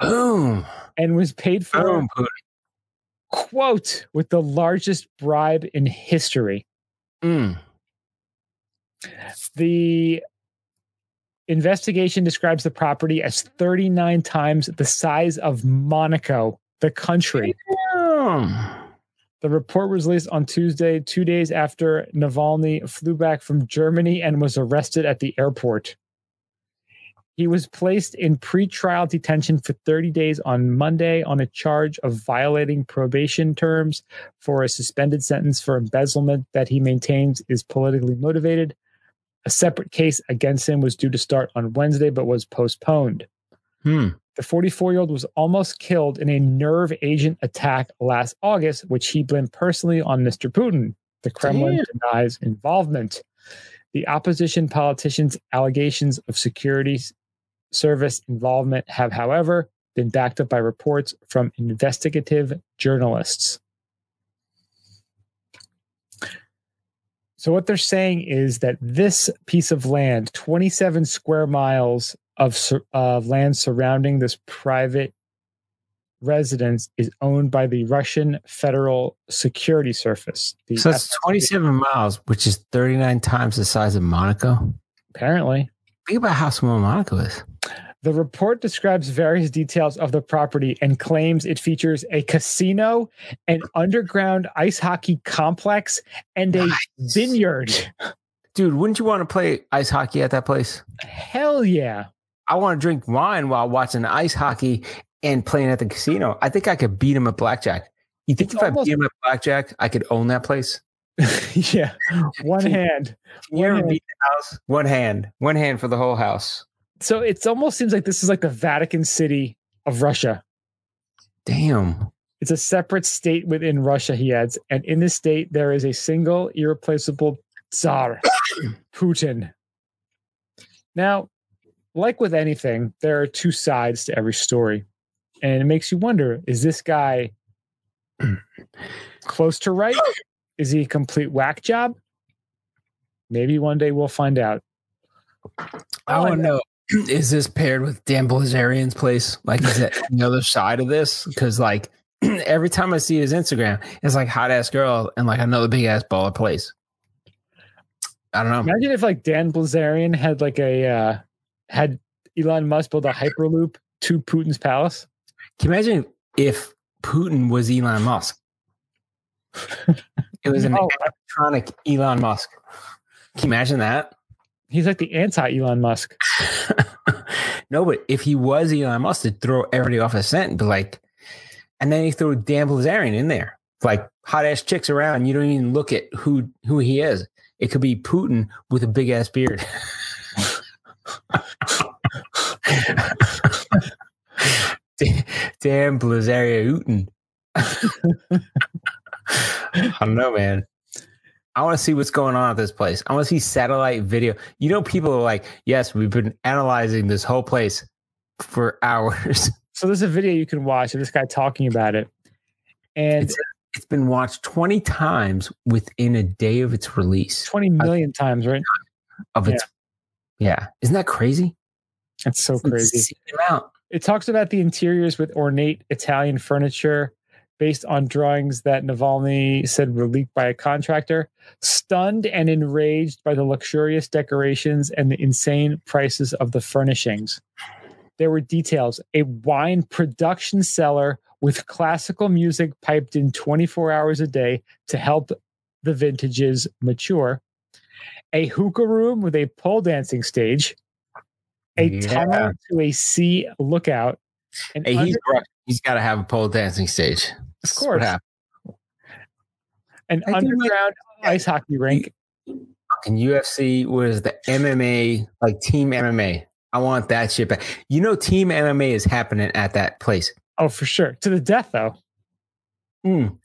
Boom. And was paid for, quote, with the largest bribe in history. Mm. The investigation describes the property as 39 times the size of Monaco, the country. Damn. The report was released on Tuesday, 2 days after Navalny flew back from Germany and was arrested at the airport. He was placed in pretrial detention for 30 days on Monday on a charge of violating probation terms for a suspended sentence for embezzlement that he maintains is politically motivated. A separate case against him was due to start on Wednesday, but was postponed. The 44-year-old was almost killed in a nerve agent attack last August, which he blamed personally on Mr. Putin. The Kremlin denies involvement. The opposition politician's allegations of security service involvement have, however, been backed up by reports from investigative journalists. So what they're saying is that this piece of land, 27 square miles of land surrounding this private residence, is owned by the Russian Federal Security Service. So that's 27 miles, which is 39 times the size of Monaco? Apparently. Think about how small Monaco is. The report describes various details of the property and claims it features a casino, an underground ice hockey complex, and a vineyard. Dude, wouldn't you want to play ice hockey at that place? Hell yeah. I want to drink wine while watching ice hockey and playing at the casino. I think I could beat him at blackjack. You think I beat him at blackjack, I could own that place? Yeah. One hand. Beat the house? One hand. One hand for the whole house. So it almost seems like this is like the Vatican City of Russia. Damn. It's a separate state within Russia, he adds. And in this state, there is a single irreplaceable Tsar, Putin. Now, like with anything, there are two sides to every story. And it makes you wonder, is this guy close to right? Is he a complete whack job? Maybe one day we'll find out. I want to know. Is this paired with Dan Bilzerian's place? Like, is that the other side of this? Because, like, every time I see his Instagram, it's like hot ass girl and like another big ass baller place. I don't know. Imagine if like Dan Bilzerian had like a had Elon Musk build a hyperloop to Putin's palace. Can you imagine if Putin was Elon Musk? It was an electronic Elon Musk. Can you imagine that? He's like the anti-Elon Musk. No, but if he was Elon Musk, he'd throw everybody off a scent and be like, and then he threw Dan Bilzerian in there. Like hot-ass chicks around. You don't even look at who he is. It could be Putin with a big-ass beard. Dan Bilzerian. I don't know, man. I want to see what's going on at this place. I want to see satellite video. You know, people are like, yes, we've been analyzing this whole place for hours. So there's a video you can watch of this guy talking about it. And it's been watched 20 times within a day of its release. 20 million times, right? Of its, yeah. Isn't that crazy? That's so crazy. It talks about the interiors with ornate Italian furniture based on drawings that Navalny said were leaked by a contractor, stunned and enraged by the luxurious decorations and the insane prices of the furnishings. There were details. A wine production cellar with classical music piped in 24 hours a day to help the vintages mature. A hookah room with a pole dancing stage. A tunnel to a sea lookout. And hey, he's got to have a pole dancing stage. Of course. An underground ice hockey rink. Fucking UFC was the MMA, like Team MMA. I want that shit back. You know, Team MMA is happening at that place. Oh, for sure. To the death, though. Mm.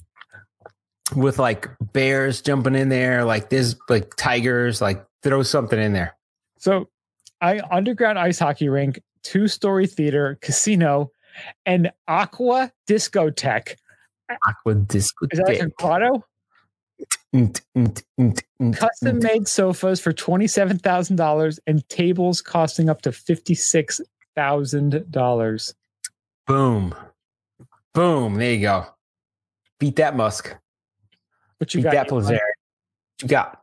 With like bears jumping in there, like this, like tigers, like throw something in there. So, underground ice hockey rink, 2-story theater, casino, and aqua discotheque. Aqua discotheque. Is that like a grotto? Custom made sofas for $27,000 and tables costing up to $56,000. Boom. There you go. Beat that Musk. What you got? That Bilzerian. What you got?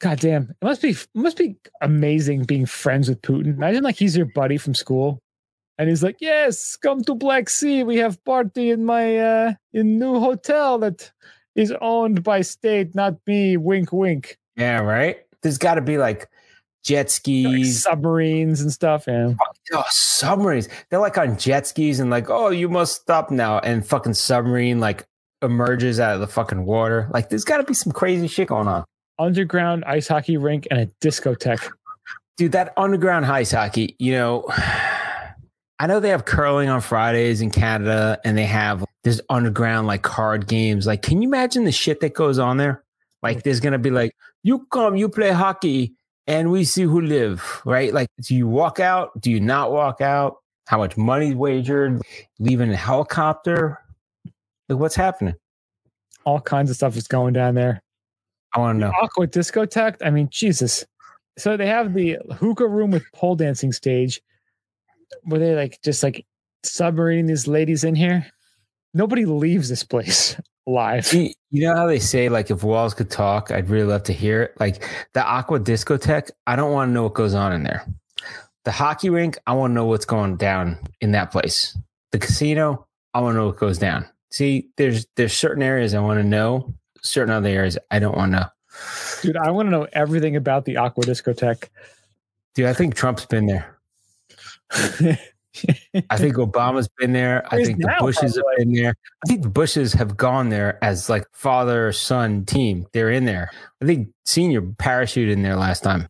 God damn. It must be amazing being friends with Putin. Imagine like he's your buddy from school. And he's like, yes, come to Black Sea. We have party in my new hotel that is owned by state, not me. Wink, wink. Yeah, right? There's got to be like jet skis. Like submarines and stuff. Yeah. Oh, submarines. They're like on jet skis and like, oh, you must stop now. And fucking submarine like emerges out of the fucking water. Like there's got to be some crazy shit going on. Underground ice hockey rink and a discotheque. Dude, that underground ice hockey, you know... I know they have curling on Fridays in Canada and they have this underground like card games. Like, can you imagine the shit that goes on there? Like there's going to be like, you come, you play hockey and we see who live, right? Like, do you walk out? Do you not walk out? How much money wagered? Leaving a helicopter? Like what's happening? All kinds of stuff is going down there. I want to know. Aqua discotheque? I mean, Jesus. So they have the hookah room with pole dancing stage. Were they like just like submarine these ladies in here? Nobody leaves this place alive. You know how they say like if walls could talk, I'd really love to hear it. Like the aqua discotheque, I don't want to know what goes on in there. The hockey rink, I want to know what's going down in that place. The casino, I want to know what goes down. See, there's certain areas I want to know, certain other areas I don't want to know. Dude, I want to know everything about the aqua discotheque. Dude, I think Trump's been there. I think Obama's been there. I think the Bushes have been there. I think the Bushes have gone there as like father son team. They're in there. I think Senior parachuted in there last time.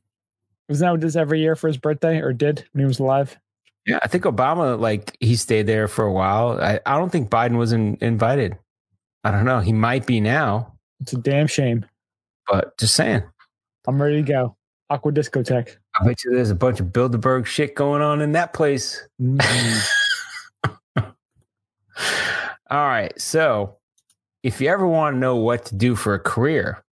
Isn't that what he does every year for his birthday, or did when he was alive? Yeah, I think Obama, like he stayed there for a while. I don't think Biden was invited. I don't know. He might be now. It's a damn shame. But just saying. I'm ready to go. Aqua discotheque. I bet you there's a bunch of Bilderberg shit going on in that place. All right. So if you ever want to know what to do for a career,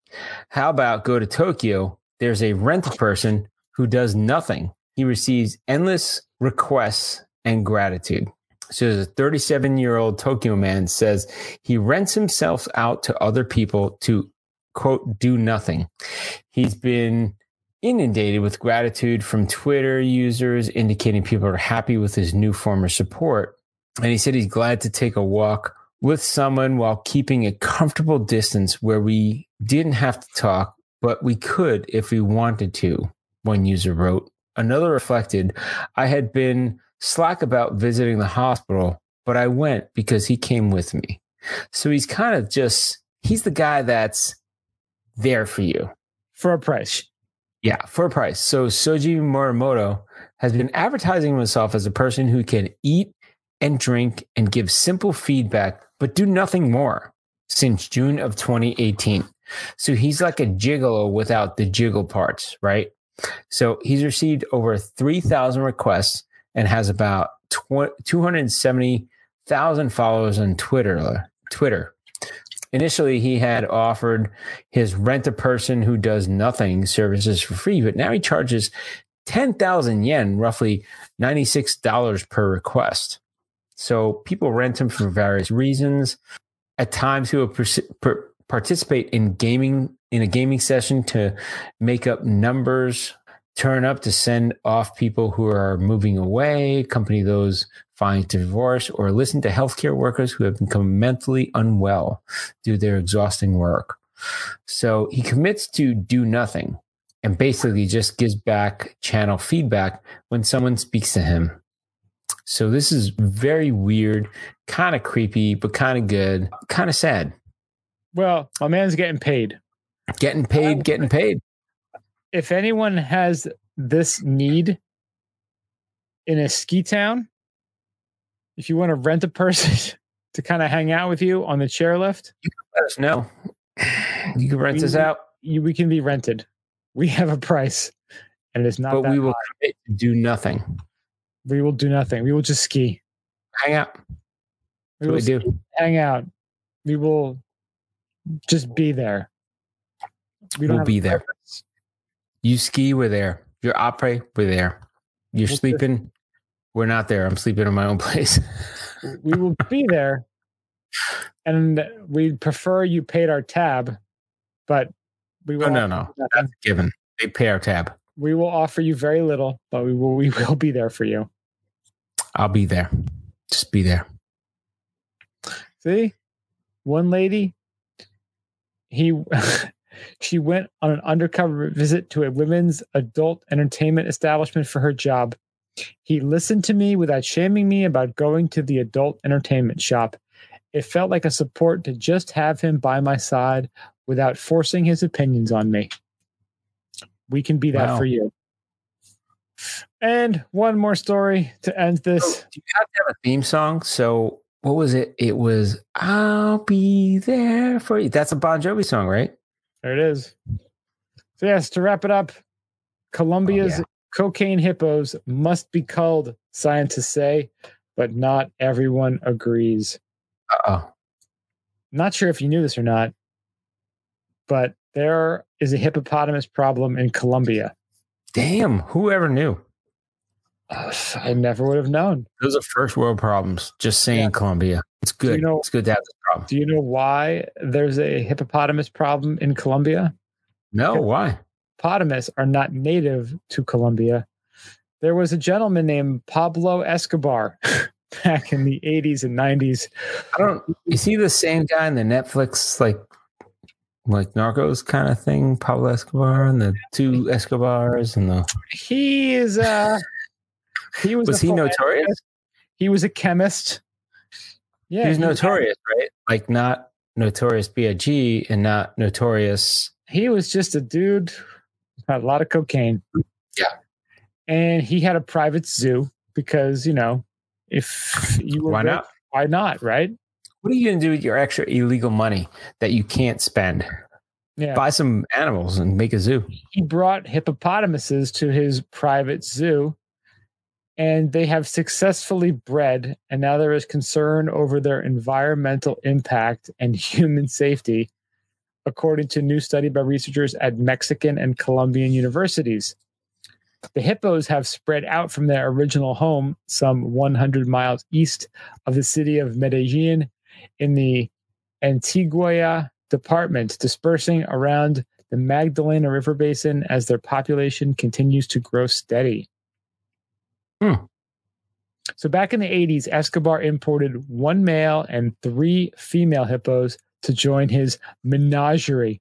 how about go to Tokyo? There's a rent person who does nothing. He receives endless requests and gratitude. So there's a 37-year-old Tokyo man says he rents himself out to other people to, quote, do nothing. He's been inundated with gratitude from Twitter users indicating people are happy with his new form of support. And he said he's glad to take a walk with someone while keeping a comfortable distance where we didn't have to talk but we could if we wanted to, one user wrote. Another reflected, I had been slack about visiting the hospital, but I went because he came with me. So he's kind of just, he's the guy that's there for you. For a price. Yeah, for a price. So Soji Morimoto has been advertising himself as a person who can eat and drink and give simple feedback, but do nothing more since June of 2018. So he's like a gigolo without the jiggle parts, right? So he's received over 3,000 requests and has about 270,000 followers on Twitter. Initially, he had offered his rent a person who does nothing services for free, but now he charges 10,000 yen, roughly $96 per request. So people rent him for various reasons. At times, he will participate in a gaming session to make up numbers, turn up to send off people who are moving away, accompany those vying to divorce, or listen to healthcare workers who have become mentally unwell due to their exhausting work. So he commits to do nothing and basically just gives back channel feedback when someone speaks to him. So this is very weird, kind of creepy, but kind of good, kind of sad. Well, my man's getting paid. Getting paid. If anyone has this need in a ski town, if you want to rent a person to kind of hang out with you on the chairlift, you can let us know. You can rent us out. We can be rented. We have a price, and it's not. But we will commit to do nothing. We will do nothing. We will just ski, hang out. We will just be there. We'll be there. You ski, we're there. You're opera, we're there. You're sleeping, we're not there. I'm sleeping in my own place. We will be there, and we'd prefer you paid our tab, but we will. No. That's given. They pay our tab. We will offer you very little, but we will be there for you. I'll be there. Just be there. See? One lady, she went on an undercover visit to a women's adult entertainment establishment for her job. He listened to me without shaming me about going to the adult entertainment shop. It felt like a support to just have him by my side without forcing his opinions on me. We can be that for you. And one more story to end this. So, do you have to have a theme song? So what was it? It was I'll Be There For You. That's a Bon Jovi song, right? There it is. So yes, to wrap it up, Colombia's cocaine hippos must be culled, scientists say, but not everyone agrees. Uh-oh. Not sure if you knew this or not, but there is a hippopotamus problem in Colombia. Damn, whoever knew? I never would have known. Those are first world problems, just saying Colombia. It's good. It's good to have this problem. Do you know why there's a hippopotamus problem in Colombia? No, why? Hippopotamus are not native to Colombia. There was a gentleman named Pablo Escobar back in the 80s and 90s. You see the same guy in the Netflix, like Narcos kind of thing, Pablo Escobar and the two Escobars and the. Was he notorious? He was a chemist. Yeah, he was notorious, right? Like not Notorious B.I.G. and not Notorious. He was just a dude, had a lot of cocaine. Yeah, and he had a private zoo because if you were rich, why not, right? What are you going to do with your extra illegal money that you can't spend? Yeah. Buy some animals and make a zoo. He brought hippopotamuses to his private zoo, and they have successfully bred, and now there is concern over their environmental impact and human safety, according to a new study by researchers at Mexican and Colombian universities. The hippos have spread out from their original home some 100 miles east of the city of Medellin, in the Antioquia department, dispersing around the Magdalena River Basin as their population continues to grow steady. So back in the 80s, Escobar imported one male and three female hippos to join his menagerie.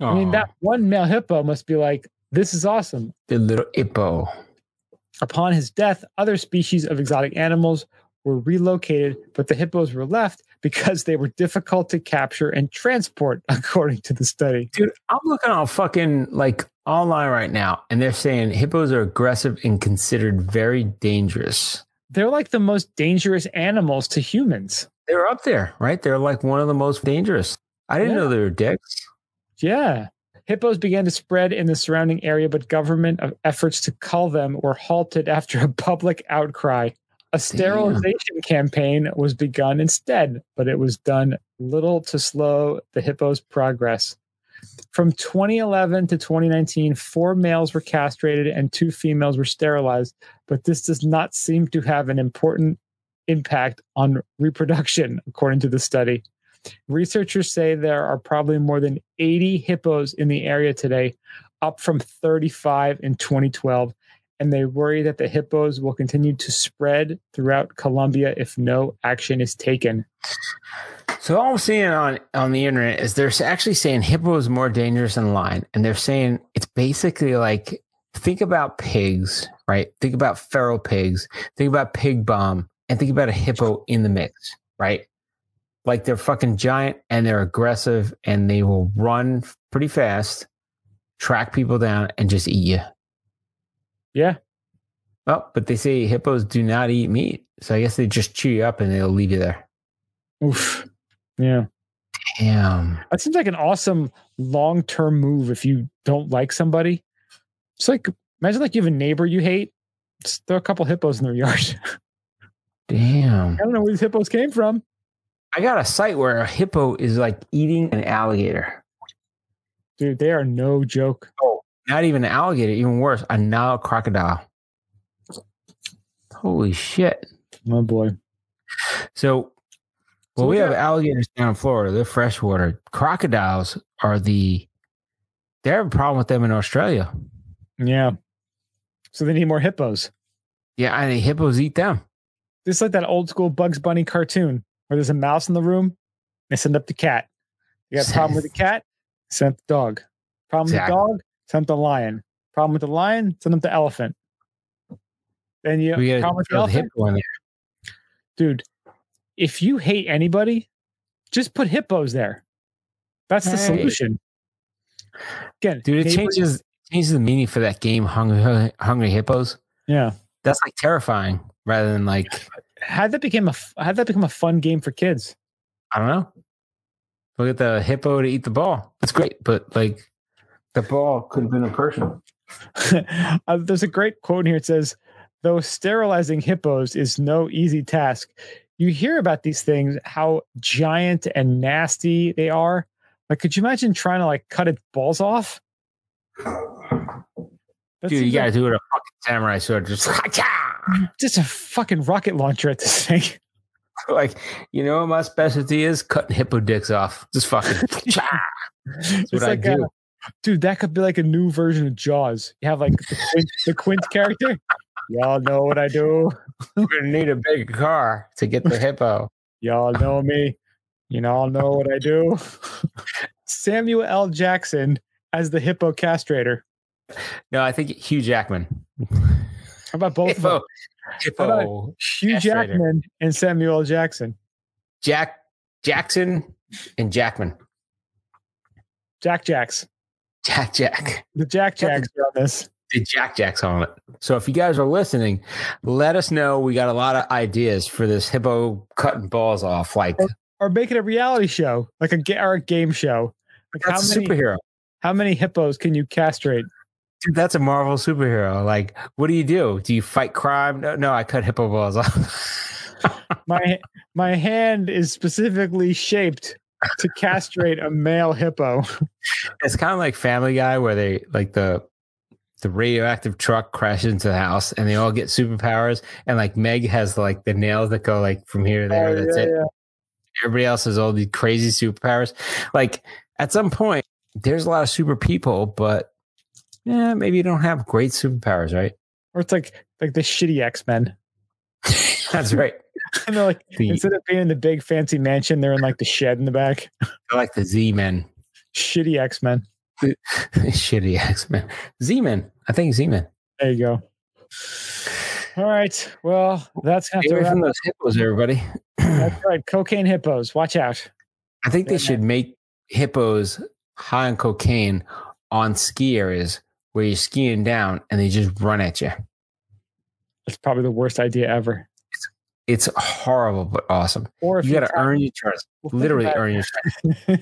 Aww. I mean, that one male hippo must be like, this is awesome. The little hippo. Upon his death, other species of exotic animals were relocated, but the hippos were left because they were difficult to capture and transport, according to the study. Dude, I'm looking all fucking like online right now, and they're saying hippos are aggressive and considered very dangerous. They're like the most dangerous animals to humans. They're up there, right? They're like one of the most dangerous. I didn't know they were dicks. Yeah. Hippos began to spread in the surrounding area, but government efforts to cull them were halted after a public outcry. A sterilization campaign was begun instead, but it was done little to slow the hippo's progress. From 2011 to 2019, 4 males were castrated and 2 females were sterilized, but this does not seem to have an important impact on reproduction, according to the study. Researchers say there are probably more than 80 hippos in the area today, up from 35 in 2012, and they worry that the hippos will continue to spread throughout Colombia if no action is taken. So all I'm seeing on the internet is they're actually saying hippos are more dangerous than lion, and they're saying it's basically like, think about pigs, right? Think about feral pigs, think about pig bomb, and think about a hippo in the mix, right? Like they're fucking giant and they're aggressive and they will run pretty fast, track people down, and just eat you. Yeah. Oh, but they say hippos do not eat meat. So I guess they just chew you up and they'll leave you there. Oof. Yeah. Damn. That seems like an awesome long-term move if you don't like somebody. It's like, imagine like you have a neighbor you hate. Just throw a couple hippos in their yard. Damn. I don't know where these hippos came from. I got a site where a hippo is like eating an alligator. Dude, they are no joke. Oh, not even an alligator, even worse, a Nile crocodile. Holy shit. Oh boy. So, well, we have alligators down in Florida. They're freshwater. Crocodiles are they have a problem with them in Australia. Yeah. So they need more hippos. Yeah, I think hippos eat them. It's like that old school Bugs Bunny cartoon, where there's a mouse in the room, they send up the cat. You got a problem with the cat, send up the dog. Problem with the dog, send up the lion. Problem with the lion, send up the elephant. Then you problem with the elephant. Dude, if you hate anybody, just put hippos there. That's the solution. Again, dude, it changes the meaning for that game, Hungry Hippos. Yeah. That's like terrifying rather than like... How'd that become a fun game for kids? I don't know. Look at the hippo to eat the ball. That's great, but like the ball could have been a person. There's a great quote in here. It says, though sterilizing hippos is no easy task, you hear about these things, how giant and nasty they are. Like, could you imagine trying to like cut its balls off? Dude, you gotta do it with a fucking samurai sword. Just a fucking rocket launcher at this thing. Like, you know what my specialty is? Cutting hippo dicks off. Just fucking. That's what like I do. Dude, that could be like a new version of Jaws. You have like the Quint character. Y'all know what I do. We're going to need a big car to get the hippo. Y'all know me. You know, I'll know what I do. Samuel L. Jackson as the hippo castrator. No, I think Hugh Jackman. How about both of them? Hippo. Hugh Jackman and Samuel L. Jackson. Jackson and Jackman. Jack. The Jack Jacks are on this. The Jack Jacks on it. So if you guys are listening, let us know. We got a lot of ideas for this hippo cutting balls off, like or make it a reality show, like a game show. Like that's a superhero. How many hippos can you castrate? Dude, that's a Marvel superhero. Like, what do you do? Do you fight crime? No, I cut hippo balls off. My hand is specifically shaped to castrate a male hippo. It's kind of like Family Guy, where they like the radioactive truck crashes into the house and they all get superpowers. And like Meg has like the nails that go like from here to there. That's it. Yeah. Everybody else has all these crazy superpowers. Like at some point, there's a lot of super people, but yeah, maybe you don't have great superpowers, right? Or it's like the shitty X Men. That's right. And they're like, instead of being in the big fancy mansion, they're in like the shed in the back. They're like the Z Men. Shitty X Men. Shitty X Men. Z-Man. I think Z-Man. There you go. All right. Well, that's going to be from those hippos, everybody. That's right. Cocaine hippos. Watch out. I think they should make hippos high on cocaine on ski areas where you're skiing down and they just run at you. That's probably the worst idea ever. It's horrible, but awesome. Or if you got to earn your trust. Literally earn your trust.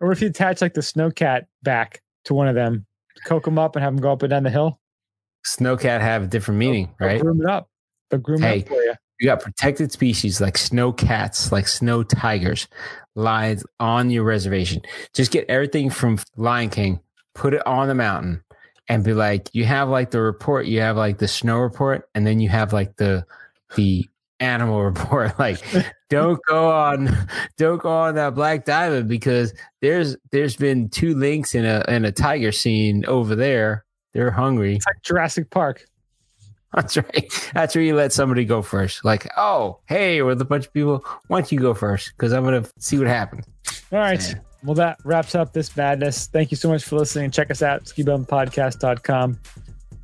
Or if you attach like the snowcat back to one of them, coke them up and have them go up and down the hill. Snowcat have a different meaning, right? Groom it up. They'll groom it up for you. You got protected species like snow cats, like snow tigers, lions on your reservation. Just get everything from Lion King, put it on the mountain, and be like, you have like the report, you have like the snow report, and then you have like the animal report. Like, don't go on that black diamond because there's been two lynx in a tiger scene over there. They're hungry. It's like Jurassic Park. That's right. That's where you let somebody go first. Like, oh, hey, with a bunch of people, why don't you go first? Because I'm going to see what happens. All right. So, well, that wraps up this madness. Thank you so much for listening. Check us out, skibumpodcast.com.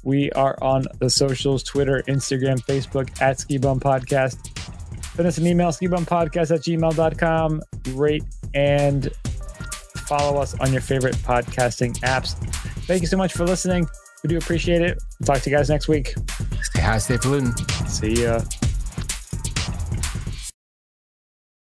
We are on the socials, Twitter, Instagram, Facebook, at skibumpodcast. Send us an email, skibumpodcast@gmail.com. Rate and follow us on your favorite podcasting apps. Thank you so much for listening. We do appreciate it. Talk to you guys next week. Stay high, stay polluting. See ya.